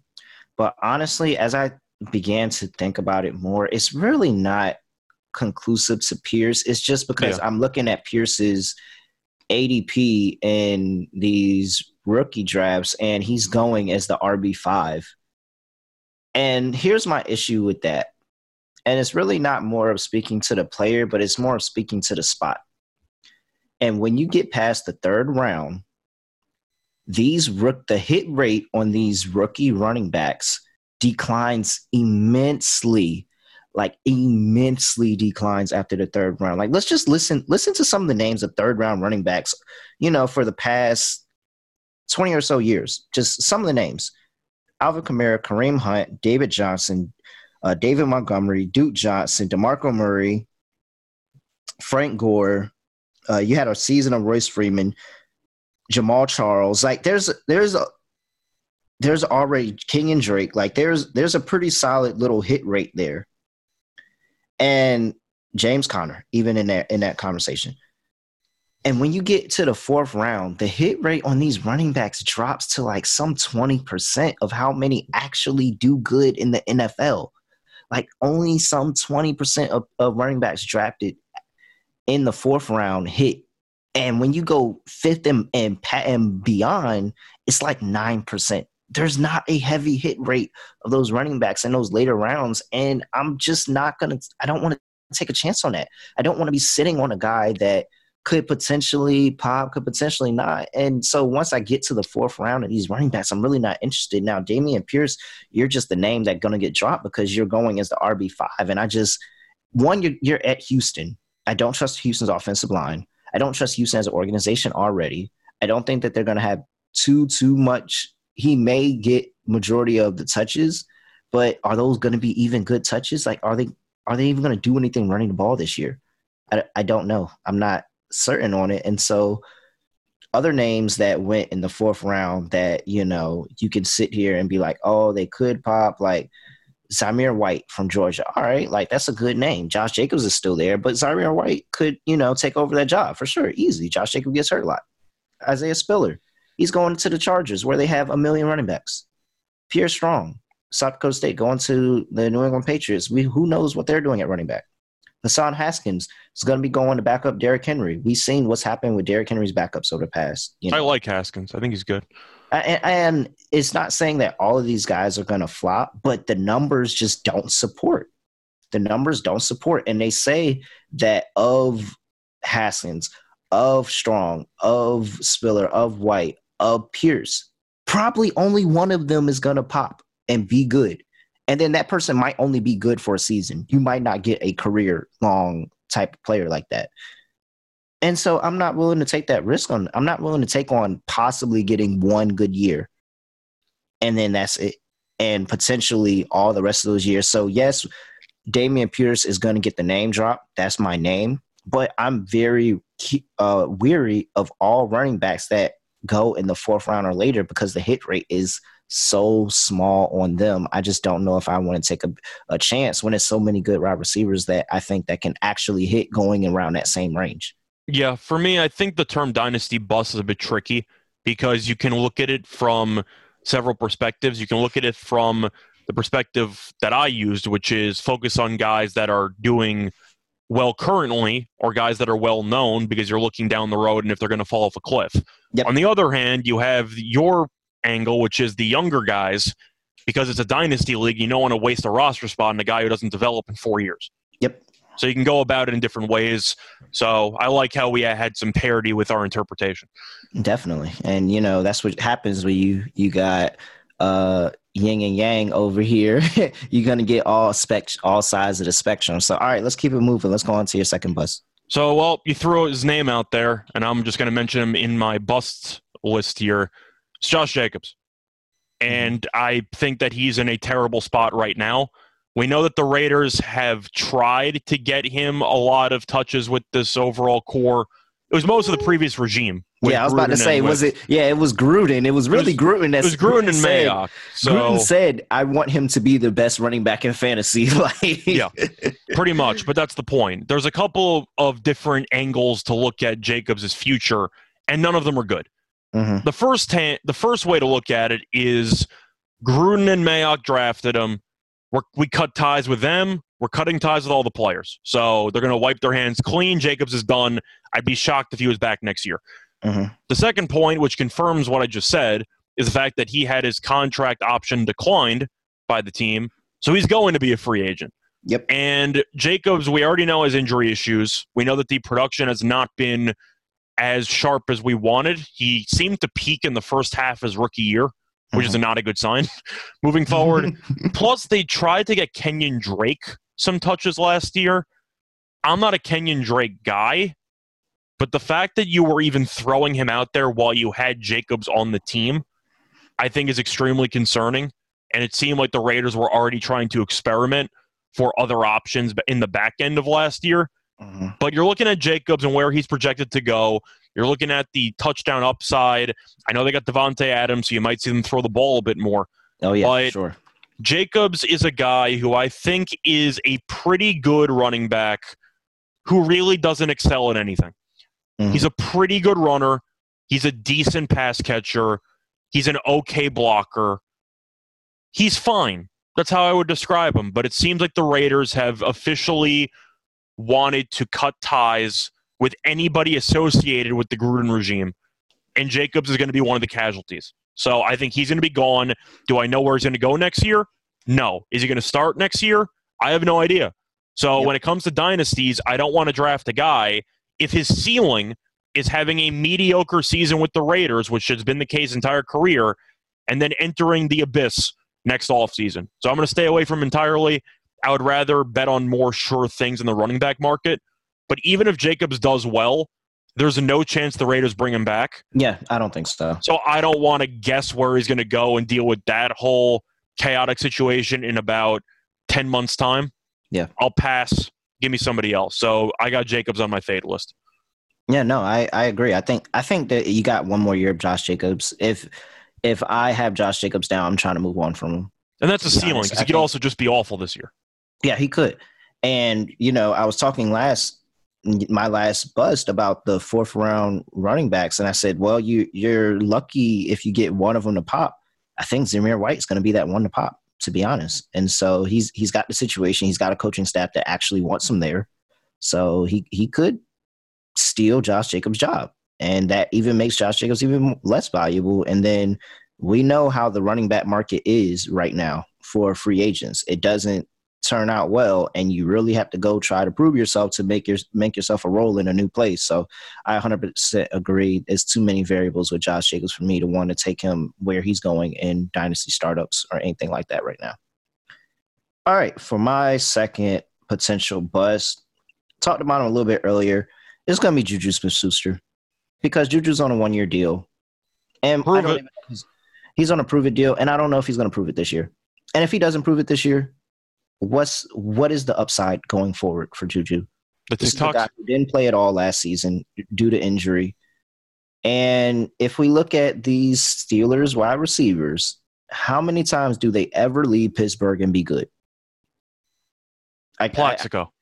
but honestly, as I began to think about it more, it's really not conclusive to Pierce. It's just because yeah. I'm looking at Pierce's A D P in these rookie drafts, and he's going as the R B five. And here's my issue with that. And it's really not more of speaking to the player, but it's more of speaking to the spot. And when you get past the third round, these rook, the hit rate on these rookie running backs declines immensely, like immensely declines after the third round. Like, let's just listen, listen to some of the names of third round running backs, you know, for the past twenty or so years, just some of the names: Alvin Kamara, Kareem Hunt, David Johnson, Uh, David Montgomery, Duke Johnson, DeMarco Murray, Frank Gore. Uh, you had a season of Royce Freeman, Jamal Charles. Like there's there's a, there's already Kenyon Drake. Like there's there's a pretty solid little hit rate there, and James Conner even in that in that conversation. And when you get to the fourth round, the hit rate on these running backs drops to like some twenty percent of how many actually do good in the N F L. Like only some twenty percent of, of running backs drafted in the fourth round hit. And when you go fifth and, and, and beyond, it's like nine percent. There's not a heavy hit rate of those running backs in those later rounds. And I'm just not going to – I don't want to take a chance on that. I don't want to be sitting on a guy that could potentially pop, could potentially not. And so once I get to the fourth round of these running backs, I'm really not interested. Now, Dameon Pierce, you're just the name that's going to get dropped because you're going as the R B five. And I just – one, you're, you're at Houston. I don't trust Houston's offensive line. I don't trust Houston as an organization already. I don't think that they're going to have too, too much – he may get majority of the touches, but are those going to be even good touches? Like, are they are they even going to do anything running the ball this year? I, I don't know. I'm not certain on it. And so other names that went in the fourth round that, you know, you can sit here and be like, oh, they could pop, like Zamir White from Georgia. All right, like that's a good name. Josh Jacobs is still there, but Zamir White could, you know, take over that job for sure. Easily. Josh Jacobs gets hurt a lot. Isaiah Spiller, he's going to the Chargers where they have a million running backs. Pierre Strong, South Dakota State, going to the New England Patriots. We, who knows what they're doing at running back. Hassan Haskins is going to be going to back up Derrick Henry. We've seen what's happened with Derrick Henry's backups over the past. You know. I like Haskins. I think he's good. And, and it's not saying that all of these guys are going to flop, but the numbers just don't support. The numbers don't support. And they say that of Haskins, of Strong, of Spiller, of White, of Pierce, probably only one of them is going to pop and be good. And then that person might only be good for a season. You might not get a career-long type of player like that. And so I'm not willing to take that risk on. I'm not willing to take on possibly getting one good year. And then that's it. And potentially all the rest of those years. So, yes, Dameon Pierce is going to get the name drop. That's my name. But I'm very uh, weary of all running backs that go in the fourth round or later because the hit rate is so small on them. I just don't know if I want to take a, a chance when there's so many good wide receivers that I think that can actually hit going around that same range. Yeah, for me, I think the term dynasty bust is a bit tricky because you can look at it from several perspectives. You can look at it from the perspective that I used, which is focus on guys that are doing well currently or guys that are well known, because you're looking down the road and if they're going to fall off a cliff. Yep. On the other hand, you have your angle, which is the younger guys, because it's a dynasty league. You don't want to waste a roster spot on a guy who doesn't develop in four years. Yep. So you can go about it in different ways. So I like how we had some parity with our interpretation. Definitely. And, you know, that's what happens when you, you got uh, yin and yang over here. You're going to get all spec, all sides of the spectrum. So, all right, let's keep it moving. Let's go on to your second bust. So, well, you threw his name out there, and I'm just going to mention him in my bust list here. It's Josh Jacobs. And mm-hmm. I think that he's in a terrible spot right now. We know that the Raiders have tried to get him a lot of touches with this overall core. It was most of the previous regime. Yeah, I was Gruden about to say, was it? Yeah, it was Gruden. It was really it was, Gruden. That's it was Gruden, Gruden and said, Mayock. So. Gruden said, I want him to be the best running back in fantasy. Like, yeah, pretty much. But that's the point. There's a couple of different angles to look at Jacobs' future, and none of them are good. Mm-hmm. The first ta- the first way to look at it is Gruden and Mayock drafted him. We're, we cut ties with them. We're cutting ties with all the players. So they're going to wipe their hands clean. Jacobs is done. I'd be shocked if he was back next year. Mm-hmm. The second point, which confirms what I just said, is the fact that he had his contract option declined by the team. So he's going to be a free agent. Yep. And Jacobs, we already know, has injury issues. We know that the production has not been as sharp as we wanted. He seemed to peak in the first half of his rookie year, which is not a good sign moving forward. Plus, they tried to get Kenyon Drake some touches last year. I'm not a Kenyon Drake guy, but the fact that you were even throwing him out there while you had Jacobs on the team, I think is extremely concerning. And it seemed like the Raiders were already trying to experiment for other options in the back end of last year. Mm-hmm. But you're looking at Jacobs and where he's projected to go. You're looking at the touchdown upside. I know they got Davante Adams, so you might see them throw the ball a bit more. Oh, yeah, but sure. Jacobs is a guy who I think is a pretty good running back who really doesn't excel at anything. Mm-hmm. He's a pretty good runner. He's a decent pass catcher. He's an okay blocker. He's fine. That's how I would describe him. But it seems like the Raiders have officially wanted to cut ties with anybody associated with the Gruden regime, and Jacobs is going to be one of the casualties. So I think he's going to be gone. Do I know where he's going to go next year? No. Is he going to start next year? I have no idea. So yep. When it comes to dynasties, I don't want to draft a guy if his ceiling is having a mediocre season with the Raiders, which has been the case entire career, and then entering the abyss next offseason. So I'm going to stay away from him entirely. I would rather bet on more sure things in the running back market. But even if Jacobs does well, there's no chance the Raiders bring him back. Yeah, I don't think so. So I don't want to guess where he's going to go and deal with that whole chaotic situation in about ten months' time. Yeah. I'll pass. Give me somebody else. So I got Jacobs on my fade list. Yeah, no, I, I agree. I think I think that you got one more year of Josh Jacobs. If if I have Josh Jacobs down, I'm trying to move on from him. And that's a ceiling, because he could also just be awful this year. Yeah, he could. And, you know, I was talking last my last bust about the fourth round running backs. And I said, well, you, you're lucky if you get one of them to pop. I think Zamir White is going to be that one to pop, to be honest. And so he's, he's got the situation. He's got a coaching staff that actually wants him there. So he, he could steal Josh Jacobs' job. And that even makes Josh Jacobs even less valuable. And then we know how the running back market is right now for free agents. It doesn't turn out well, and you really have to go try to prove yourself to make your make yourself a role in a new place. So I one hundred percent agree. There's too many variables with Josh Jacobs for me to want to take him where he's going in dynasty startups or anything like that right now. All right, for my second potential bust, talked about him a little bit earlier. It's going to be Juju Smith-Schuster, because Juju's on a one-year deal. And I don't even, he's, he's on a prove-it deal, and I don't know if he's going to prove it this year. And if he doesn't prove it this year, What's what is the upside going forward for Juju? But this TikTok- is a guy who didn't play at all last season due to injury. And if we look at these Steelers wide receivers, how many times do they ever leave Pittsburgh and be good? I, Plaxico.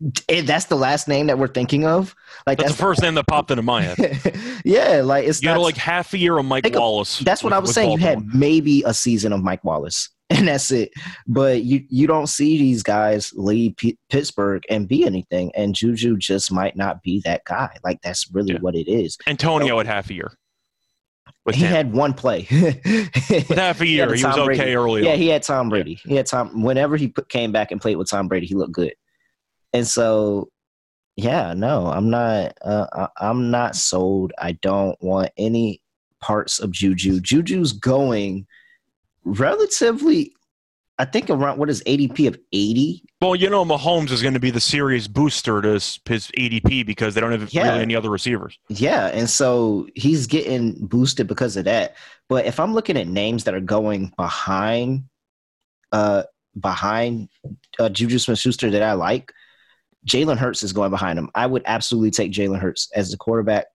I, it, that's the last name that we're thinking of. Like that's, that's the first name that popped into my head. Yeah, like it's you not, had like half a year of Mike Wallace. Of, that's what with, I was saying. Baltimore. You had maybe a season of Mike Wallace, and that's it. But you you don't see these guys leave P- Pittsburgh and be anything. And Juju just might not be that guy. Like that's really yeah. what it is. Antonio so, had half a year. With he him. had one play. With half a year, he, he was Brady. okay early. Yeah, on. he had Tom Brady. Yeah. He had Tom. Whenever he put, came back and played with Tom Brady, he looked good. And so, yeah, no, I'm not. Uh, I'm not sold. I don't want any parts of Juju. Juju's going relatively. I think around what is A D P of eighty? Well, you know, Mahomes is going to be the serious booster to his, his A D P because they don't have yeah. really any other receivers. Yeah, and so he's getting boosted because of that. But if I'm looking at names that are going behind, uh, behind uh, Juju Smith-Schuster that I like, Jalen Hurts is going behind him. I would absolutely take Jalen Hurts as the quarterback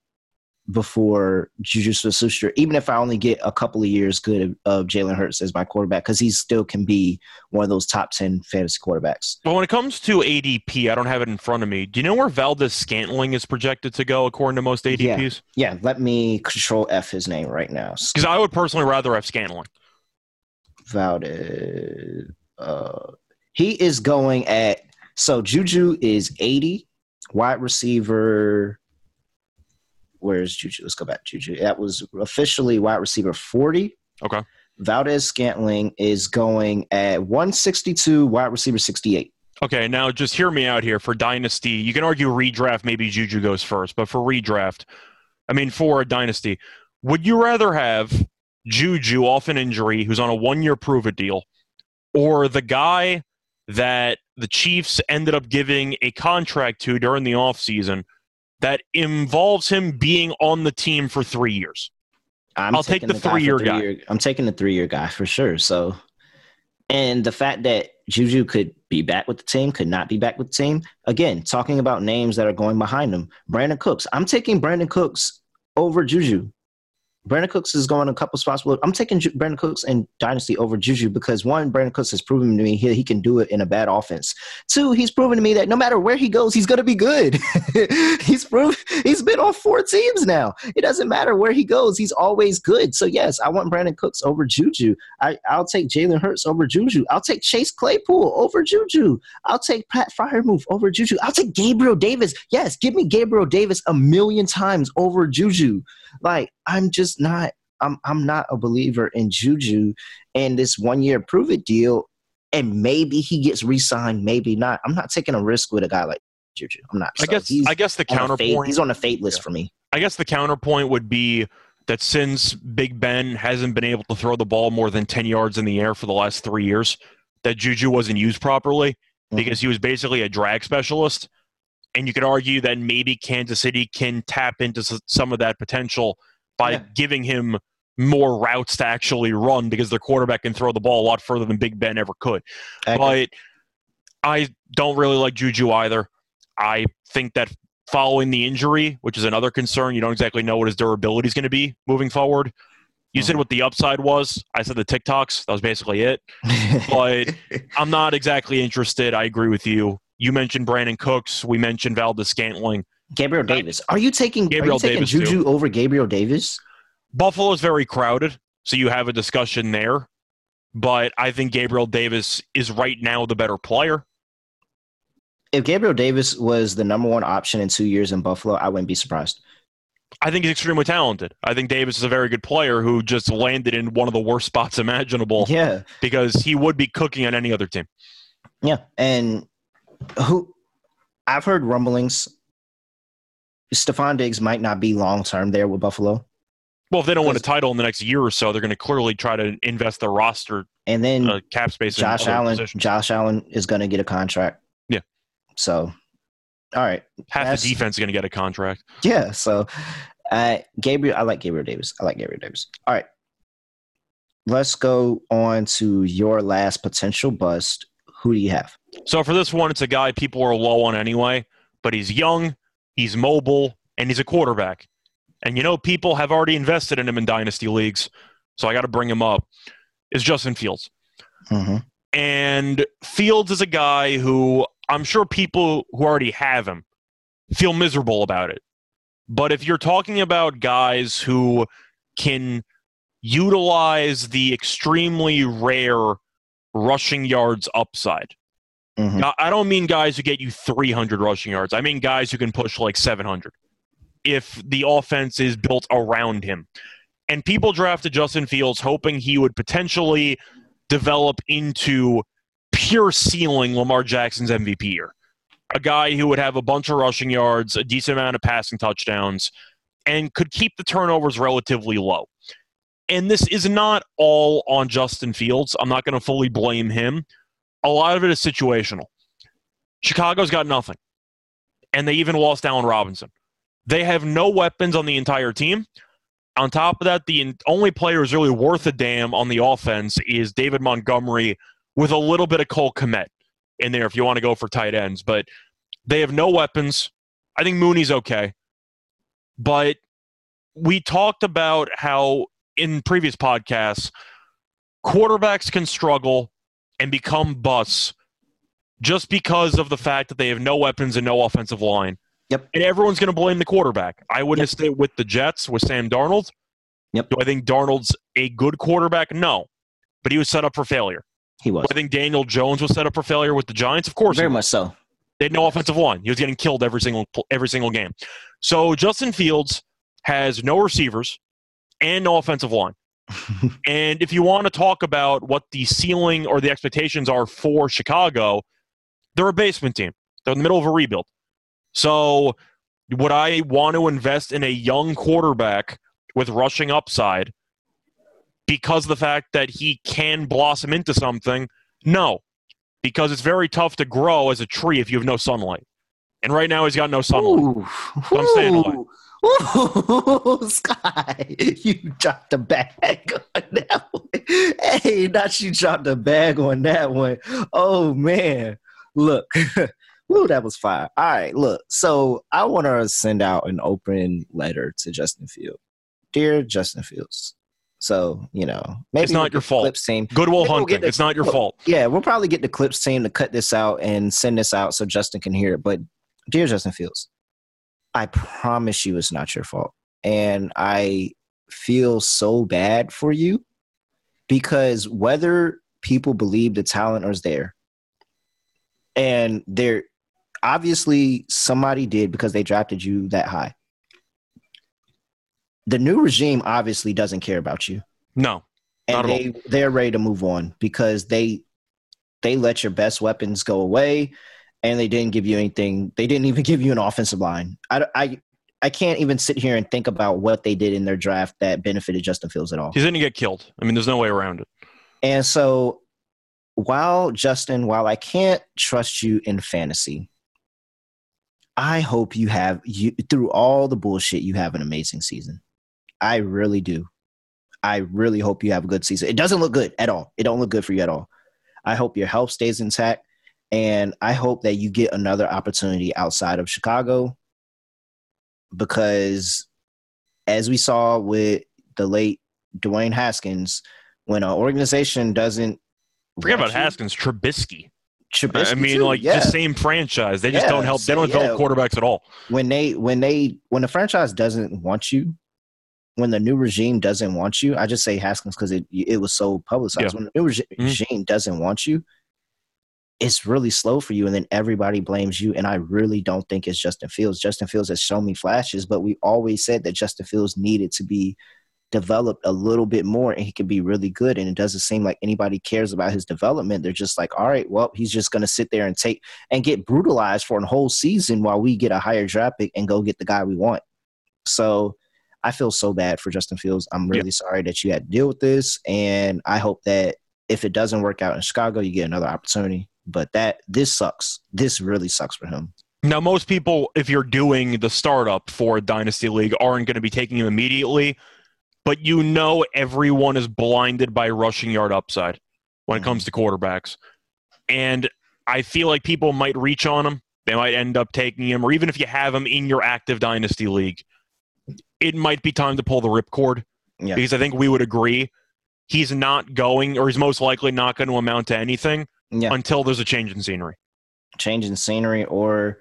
before Juju Smith-Schuster, even if I only get a couple of years good of, of Jalen Hurts as my quarterback, because he still can be one of those top ten fantasy quarterbacks. Well, when it comes to A D P, I don't have it in front of me. Do you know where Valdes-Scantling is projected to go according to most A D Ps? Yeah, yeah. Let me control F his name right now. Because I would personally rather have Scantling. Valdes. Uh, he is going at – so Juju is eighty, wide receiver – where's Juju? Let's go back to Juju. That was officially wide receiver forty. Okay. Valdes-Scantling is going at one sixty-two, wide receiver sixty-eight. Okay, now just hear me out here. For Dynasty, you can argue redraft, maybe Juju goes first, but for redraft, I mean for a Dynasty, would you rather have Juju off an injury who's on a one-year prove-it deal or the guy that the Chiefs ended up giving a contract to during the offseason that involves him being on the team for three years? I'm I'll take the, the three-year guy. Three guy. Year, I'm taking the three-year guy for sure. So, and the fact that Juju could be back with the team, could not be back with the team. Again, talking about names that are going behind him. Brandon Cooks. I'm taking Brandon Cooks over Juju. Brandon Cooks is going a couple spots. I'm taking Ju- Brandon Cooks and Dynasty over Juju because, one, Brandon Cooks has proven to me he, he can do it in a bad offense. Two, he's proven to me that no matter where he goes, he's going to be good. he's proven, he's been on four teams now. It doesn't matter where he goes. He's always good. So, yes, I want Brandon Cooks over Juju. I, I'll take Jalen Hurts over Juju. I'll take Chase Claypool over Juju. I'll take Pat Freiermuth over Juju. I'll take Gabriel Davis. Yes, give me Gabriel Davis a million times over Juju. Like, I'm just not I'm I'm not a believer in Juju and this one-year prove-it deal, and maybe he gets re-signed, maybe not. I'm not taking a risk with a guy like Juju. I'm not. So I guess I guess the counterpoint – he's on a fate list yeah. for me. I guess the counterpoint would be that since Big Ben hasn't been able to throw the ball more than ten yards in the air for the last three years, that Juju wasn't used properly mm-hmm. because he was basically a drag specialist. And you could argue that maybe Kansas City can tap into some of that potential by yeah. giving him more routes to actually run because their quarterback can throw the ball a lot further than Big Ben ever could. Okay. But I don't really like Juju either. I think that following the injury, which is another concern, you don't exactly know what his durability is going to be moving forward. You said what the upside was. I said the TikToks. That was basically it. But I'm not exactly interested. I agree with you. You mentioned Brandon Cooks. We mentioned Valdes-Scantling. Gabriel Davis. Are you taking, Gabriel are you taking Davis Juju too. over Gabriel Davis? Buffalo is very crowded, so you have a discussion there. But I think Gabriel Davis is right now the better player. If Gabriel Davis was the number one option in two years in Buffalo, I wouldn't be surprised. I think he's extremely talented. I think Davis is a very good player who just landed in one of the worst spots imaginable. Yeah. Because he would be cooking on any other team. Yeah, and who I've heard rumblings Stephon Diggs might not be long-term there with Buffalo. Well, if they don't win a title in the next year or so, they're going to clearly try to invest their roster and then uh, cap space. Josh Allen, positions. Josh Allen is going to get a contract. Yeah. So, all right. Half the defense is going to get a contract. Yeah. So, uh, Gabriel, I like Gabriel Davis. I like Gabriel Davis. All right. Let's go on to your last potential bust. Who do you have? So, for this one, it's a guy people are low on anyway, but he's young. He's mobile, and he's a quarterback. And, you know, people have already invested in him in dynasty leagues, so I got to bring him up, is Justin Fields. Mm-hmm. And Fields is a guy who I'm sure people who already have him feel miserable about it. But if you're talking about guys who can utilize the extremely rare rushing yards upside, mm-hmm. now, I don't mean guys who get you three hundred rushing yards. I mean guys who can push like seven hundred if the offense is built around him. And people drafted Justin Fields hoping he would potentially develop into pure ceiling Lamar Jackson's M V P year. A guy who would have a bunch of rushing yards, a decent amount of passing touchdowns, and could keep the turnovers relatively low. And this is not all on Justin Fields. I'm not going to fully blame him. A lot of it is situational. Chicago's got nothing. And they even lost Allen Robinson. They have no weapons on the entire team. On top of that, the only player who's really worth a damn on the offense is David Montgomery with a little bit of Cole Kmet in there if you want to go for tight ends. But they have no weapons. I think Mooney's okay. But we talked about how in previous podcasts, quarterbacks can struggle and become busts just because of the fact that they have no weapons and no offensive line. Yep. And everyone's going to blame the quarterback. I witnessed yep. it with the Jets, with Sam Darnold. Yep. Do I think Darnold's a good quarterback? No. But he was set up for failure. He was. Do I think Daniel Jones was set up for failure with the Giants? Of course. Very much so. They had no offensive line. He was getting killed every single every single game. So Justin Fields has no receivers and no offensive line. And if you want to talk about what the ceiling or the expectations are for Chicago, they're a basement team. They're in the middle of a rebuild. So would I want to invest in a young quarterback with rushing upside because of the fact that he can blossom into something? No, because it's very tough to grow as a tree if you have no sunlight. And right now he's got no sunlight. Ooh. So I'm staying away. Ooh, Skyy, you dropped a bag on that one. Hey, not you dropped a bag on that one. Oh, man. Look. Woo, that was fire. All right, look. So I want to send out an open letter to Justin Fields. Dear Justin Fields. So, you know, maybe it's not your fault. Goodwill Hunting. It's not your fault. Yeah, we'll probably get the Clips team to cut this out and send this out so Justin can hear it. But dear Justin Fields, I promise you it's not your fault. And I feel so bad for you because whether people believe the talent is there, and there obviously somebody did because they drafted you that high. The new regime obviously doesn't care about you. No, not and they, at all. They're ready to move on because they they let your best weapons go away, and they didn't give you anything. They didn't even give you an offensive line. I, I, I can't even sit here and think about what they did in their draft that benefited Justin Fields at all. He's going to get killed. I mean, there's no way around it. And so while, Justin, while I can't trust you in fantasy, I hope you have, you through all the bullshit, you have an amazing season. I really do. I really hope you have a good season. It doesn't look good at all. It don't look good for you at all. I hope your health stays intact, and I hope that you get another opportunity outside of Chicago because as we saw with the late Dwayne Haskins, when an organization doesn't Forget about Haskins, Trubisky. Trubisky I mean, too, like yeah. just same franchise. They just yeah, don't help. They don't so, yeah. help quarterbacks at all. When they, when they, when the franchise doesn't want you, when the new regime doesn't want you, I just say Haskins because it it was so publicized. Yeah. When the new reg- mm-hmm. regime doesn't want you, it's really slow for you, and then everybody blames you. And I really don't think it's Justin Fields. Justin Fields has shown me flashes, but we always said that Justin Fields needed to be developed a little bit more and he could be really good. And it doesn't seem like anybody cares about his development. They're just like, all right, well, he's just going to sit there and take and get brutalized for a whole season while we get a higher draft pick and go get the guy we want. So I feel so bad for Justin Fields. I'm really yeah. sorry that you had to deal with this. And I hope that if it doesn't work out in Chicago, you get another opportunity, but that this sucks. This really sucks for him. Now, most people, if you're doing the startup for a dynasty league, aren't going to be taking him immediately. But you know everyone is blinded by rushing yard upside when it comes to quarterbacks. And I feel like people might reach on him. They might end up taking him. Or even if you have him in your active dynasty league, it might be time to pull the ripcord. Yeah. Because I think we would agree he's not going, or he's most likely not going to amount to anything yeah. until there's a change in scenery. changing scenery, or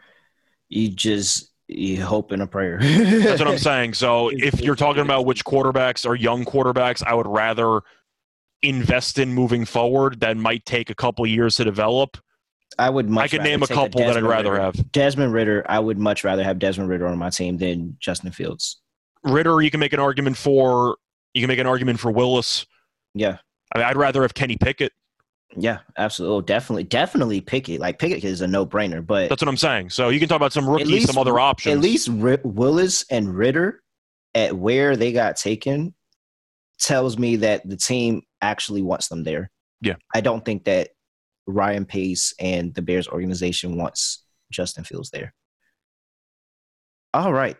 you just you hope in a prayer. That's what I'm saying. So if you're talking about which quarterbacks are young quarterbacks, I would rather invest in moving forward that might take a couple of years to develop. I would much I could name a couple a that I'd rather Ritter. have. Desmond Ritter, I would much rather have Desmond Ritter on my team than Justin Fields. Ritter, you can make an argument for you can make an argument for Willis. Yeah. I mean, I'd rather have Kenny Pickett. Yeah, absolutely. Oh, definitely. Definitely Pickett. Like, Pickett is a no-brainer, but... That's what I'm saying. So you can talk about some rookies, least, some other options. At least R- Willis and Ritter, at where they got taken, tells me that the team actually wants them there. Yeah. I don't think that Ryan Pace and the Bears organization wants Justin Fields there. All right.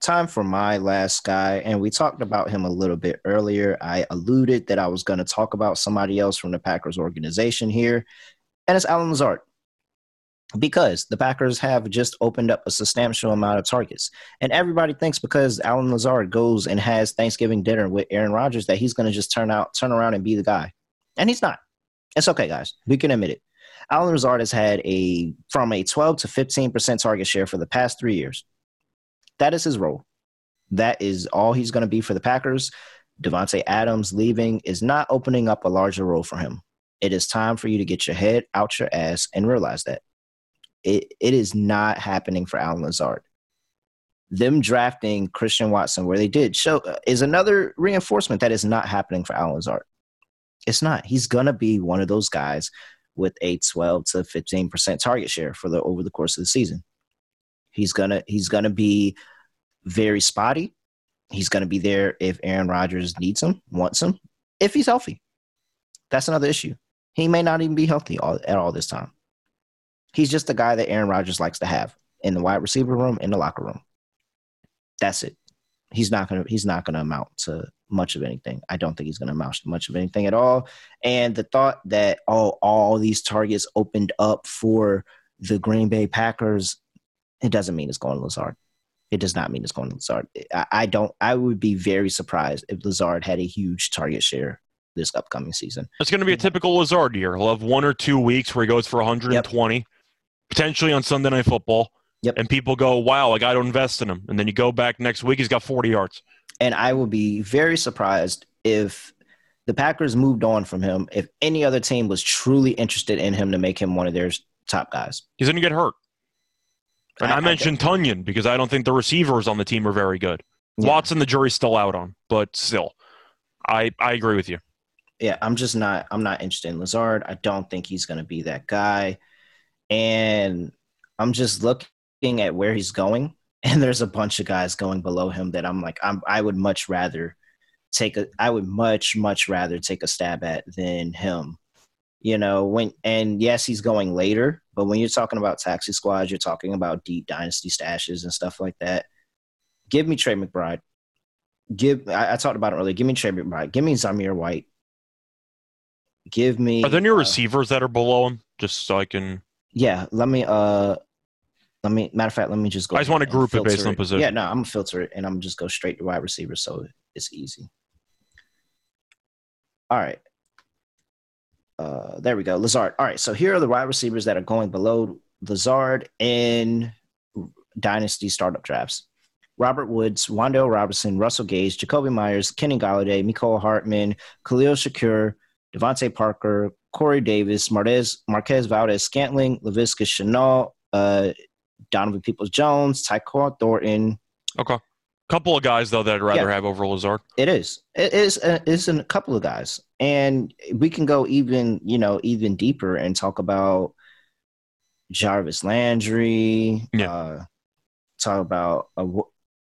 Time for my last guy, and we talked about him a little bit earlier. I alluded that I was going to talk about somebody else from the Packers organization here, and it's Allen Lazard, because the Packers have just opened up a substantial amount of targets, and everybody thinks because Allen Lazard goes and has Thanksgiving dinner with Aaron Rodgers that he's going to just turn out, turn around and be the guy, and he's not. It's okay, guys. We can admit it. Allen Lazard has had a from a twelve to fifteen percent target share for the past three years. That is his role. That is all he's going to be for the Packers. Davante Adams leaving is not opening up a larger role for him. It is time for you to get your head out your ass and realize that. It, it is not happening for Allen Lazard. Them drafting Christian Watson, where they did, show, is another reinforcement that is not happening for Allen Lazard. It's not. He's going to be one of those guys with a twelve to fifteen percent target share for the over the course of the season. He's gonna he's gonna be very spotty. He's gonna be there if Aaron Rodgers needs him, wants him, if he's healthy. That's another issue. He may not even be healthy all, at all this time. He's just the guy that Aaron Rodgers likes to have in the wide receiver room, in the locker room. That's it. He's not gonna he's not gonna amount to much of anything. I don't think he's gonna amount to much of anything at all. And the thought that oh, all these targets opened up for the Green Bay Packers. It doesn't mean it's going to Lazard. It does not mean it's going to Lazard. I, I don't. I would be very surprised if Lazard had a huge target share this upcoming season. It's going to be a typical Lazard year. He'll have one or two weeks where he goes for one hundred twenty, yep. potentially on Sunday Night Football, yep. and people go, wow, I got to invest in him. And then you go back next week, he's got forty yards. And I would be very surprised if the Packers moved on from him, if any other team was truly interested in him to make him one of their top guys. He's going to get hurt. And I, I mentioned I Tonyan because I don't think the receivers on the team are very good. Yeah. Watson, the jury's still out on, but still, I, I agree with you. Yeah, I'm just not I'm not interested in Lazard. I don't think he's going to be that guy. And I'm just looking at where he's going, and there's a bunch of guys going below him that I'm like, I'm, I would much rather take a I would much much rather take a stab at than him. You know, when and yes, he's going later, but when you're talking about taxi squads, you're talking about deep dynasty stashes and stuff like that. Give me Trey McBride. Give I, I talked about it earlier. Give me Trey McBride. Give me Zamir White. Give me. Are there any uh, receivers that are below him? Just so I can. Yeah, let me. Uh, let me. Matter of fact, let me just go. I just want to group it based on position. Yeah, no, I'm gonna filter it and I'm just go straight to wide receivers, so it's easy. All right. Uh, there we go. Lazard. All right. So here are the wide receivers that are going below Lazard in dynasty startup drafts. Robert Woods, Wan'Dale Robinson, Russell Gage, Jacoby Myers, Kenny Golladay, Mecole Hardman, Khalil Shakir, Devontae Parker, Corey Davis, Marquez, Marquez Valdes-Scantling, Laviska Shenault, uh, Donovan Peoples-Jones, Tyquan Thornton. Okay. Couple of guys, though, that I'd rather yeah. have over Lazard. It is. It is. It's a couple of guys. And we can go even, you know, even deeper and talk about Jarvis Landry. Yeah. Uh, talk about, a,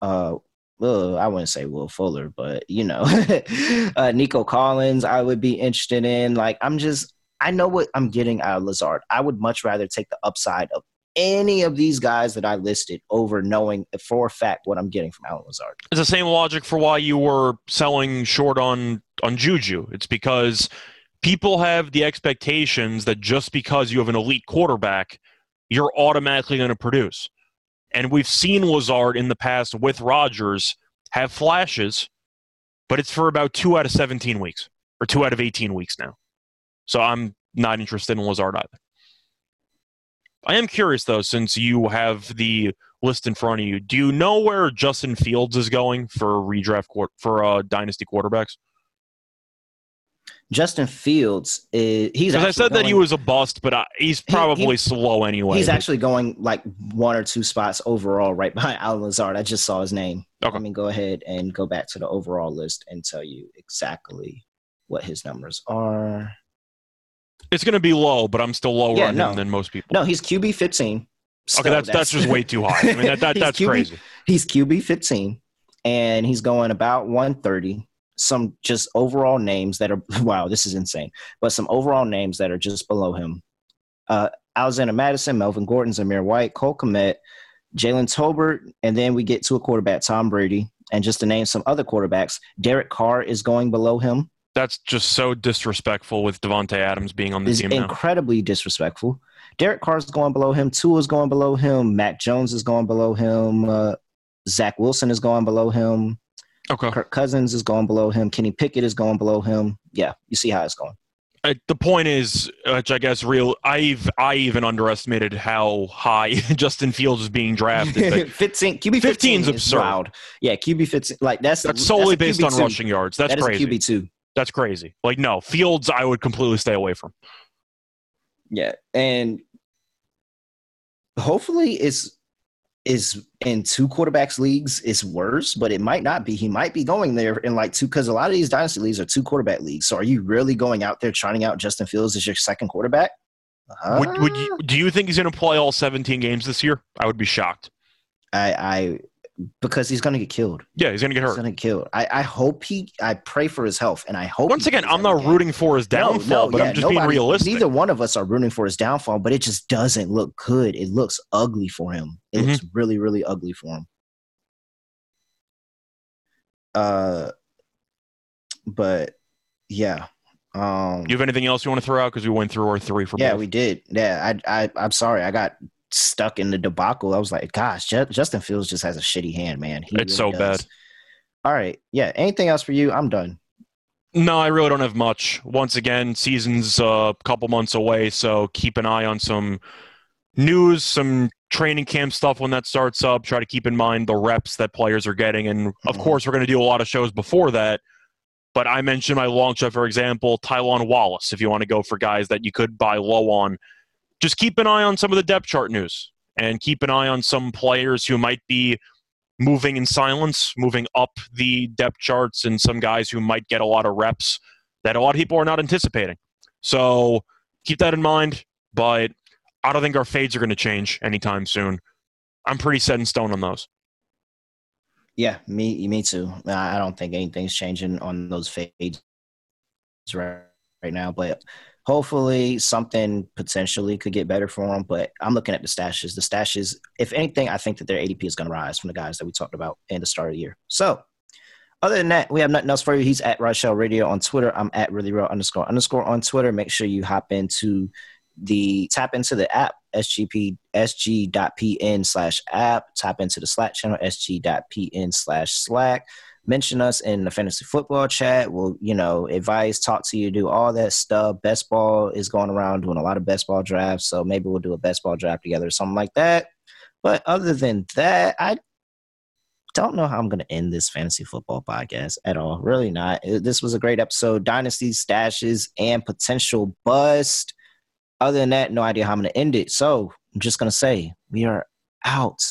uh, well, I wouldn't say Will Fuller, but, you know, uh, Nico Collins I would be interested in. Like, I'm just, I know what I'm getting out of Lazard. I would much rather take the upside of any of these guys that I listed over knowing for a fact what I'm getting from Allen Lazard. It's the same logic for why you were selling short on, on Juju. It's because people have the expectations that just because you have an elite quarterback, you're automatically going to produce. And we've seen Lazard in the past with Rodgers have flashes, but it's for about two out of seventeen weeks or two out of eighteen weeks now. So I'm not interested in Lazard either. I am curious, though, since you have the list in front of you, do you know where Justin Fields is going for redraft court for uh, dynasty quarterbacks? Justin Fields is he's. Because I said going, that he was a bust, but I, he's probably he, he, slow anyway. He's but. actually going like one or two spots overall, right behind Allen Lazard. I just saw his name. Okay. Let me go ahead and go back to the overall list and tell you exactly what his numbers are. It's going to be low, but I'm still lower yeah, on no. him than most people. No, he's Q B fifteen. Still, okay, that's, that's that's just way too high. I mean, that, that that's Q B, crazy. He's Q B fifteen, and he's going about one thirty. Some just overall names that are – wow, this is insane. But some overall names that are just below him. Uh, Alexander Madison, Melvin Gordon, Zamir White, Cole Kmet, Jalen Tolbert, and then we get to a quarterback, Tom Brady. And just to name some other quarterbacks, Derek Carr is going below him. That's just so disrespectful with Davante Adams being on the team now. Incredibly disrespectful. Derek Carr's going below him. Tua's going below him. Mac Jones is going below him. Uh, Zach Wilson is going below him. Okay. Kirk Cousins is going below him. Kenny Pickett is going below him. Yeah, you see how it's going. Uh, the point is, which I guess real, I've I even underestimated how high Justin Fields is being drafted. fifteen, Q B fifteen is absurd. Wild. Yeah, Q B fifteen, like that's that's solely that's based on rushing yards. That's that crazy. Q B two. That's crazy. Like no, Fields, I would completely stay away from. Yeah, and hopefully it's. Is in two quarterbacks leagues, it's worse, but it might not be. He might be going there in like two, because a lot of these dynasty leagues are two quarterback leagues. So are you really going out there trying out Justin Fields as your second quarterback? Uh-huh. Would, would you, do you think he's going to play all seventeen games this year? I would be shocked. I, I because he's going to get killed. Yeah, he's going to get hurt. He's going to get killed. I, I hope he. I pray for his health, and I hope. Once again, I'm not rooting for his downfall, no, no, but yeah, I'm just nobody, being realistic. Neither one of us are rooting for his downfall, but it just doesn't look good. It looks ugly for him. It mm-hmm. looks really, really ugly for him. Uh, but yeah. Um, you have anything else you want to throw out? Because we went through our three for. Yeah, both. We did. Yeah, I, I, I'm sorry, I got stuck in the debacle. I was like, gosh, J- Justin Fields just has a shitty hand, man. He it's really so does. bad. All right. Yeah. Anything else for you? I'm done. No, I really don't have much. Once again, season's a couple months away, so keep an eye on some news, some training camp stuff when that starts up. Try to keep in mind the reps that players are getting. And, of mm-hmm. course, we're going to do a lot of shows before that. But I mentioned my long shot, for example, Tylan Wallace, if you want to go for guys that you could buy low on. Just keep an eye on some of the depth chart news and keep an eye on some players who might be moving in silence, moving up the depth charts, and some guys who might get a lot of reps that a lot of people are not anticipating. So keep that in mind, but I don't think our fades are going to change anytime soon. I'm pretty set in stone on those. Yeah, me me too. I don't think anything's changing on those fades right, right now, but hopefully something potentially could get better for them, but I'm looking at the stashes. The stashes, if anything, I think that their A D P is going to rise from the guys that we talked about in the start of the year. So other than that, we have nothing else for you. He's at Rochelle Radio on Twitter. I'm at reallyreal underscore underscore on Twitter. Make sure you hop into the – tap into the app, sgp, sg.pn slash app. Tap into the Slack channel, sg.pn slash Slack. Mention us in the fantasy football chat. We'll, you know, advice, talk to you, do all that stuff. Best ball is going around doing a lot of best ball drafts, so maybe we'll do a best ball draft together or something like that. But other than that, I don't know how I'm going to end this fantasy football podcast at all. Really not. This was a great episode. Dynasty, stashes, and potential bust. Other than that, no idea how I'm going to end it. So I'm just going to say we are out.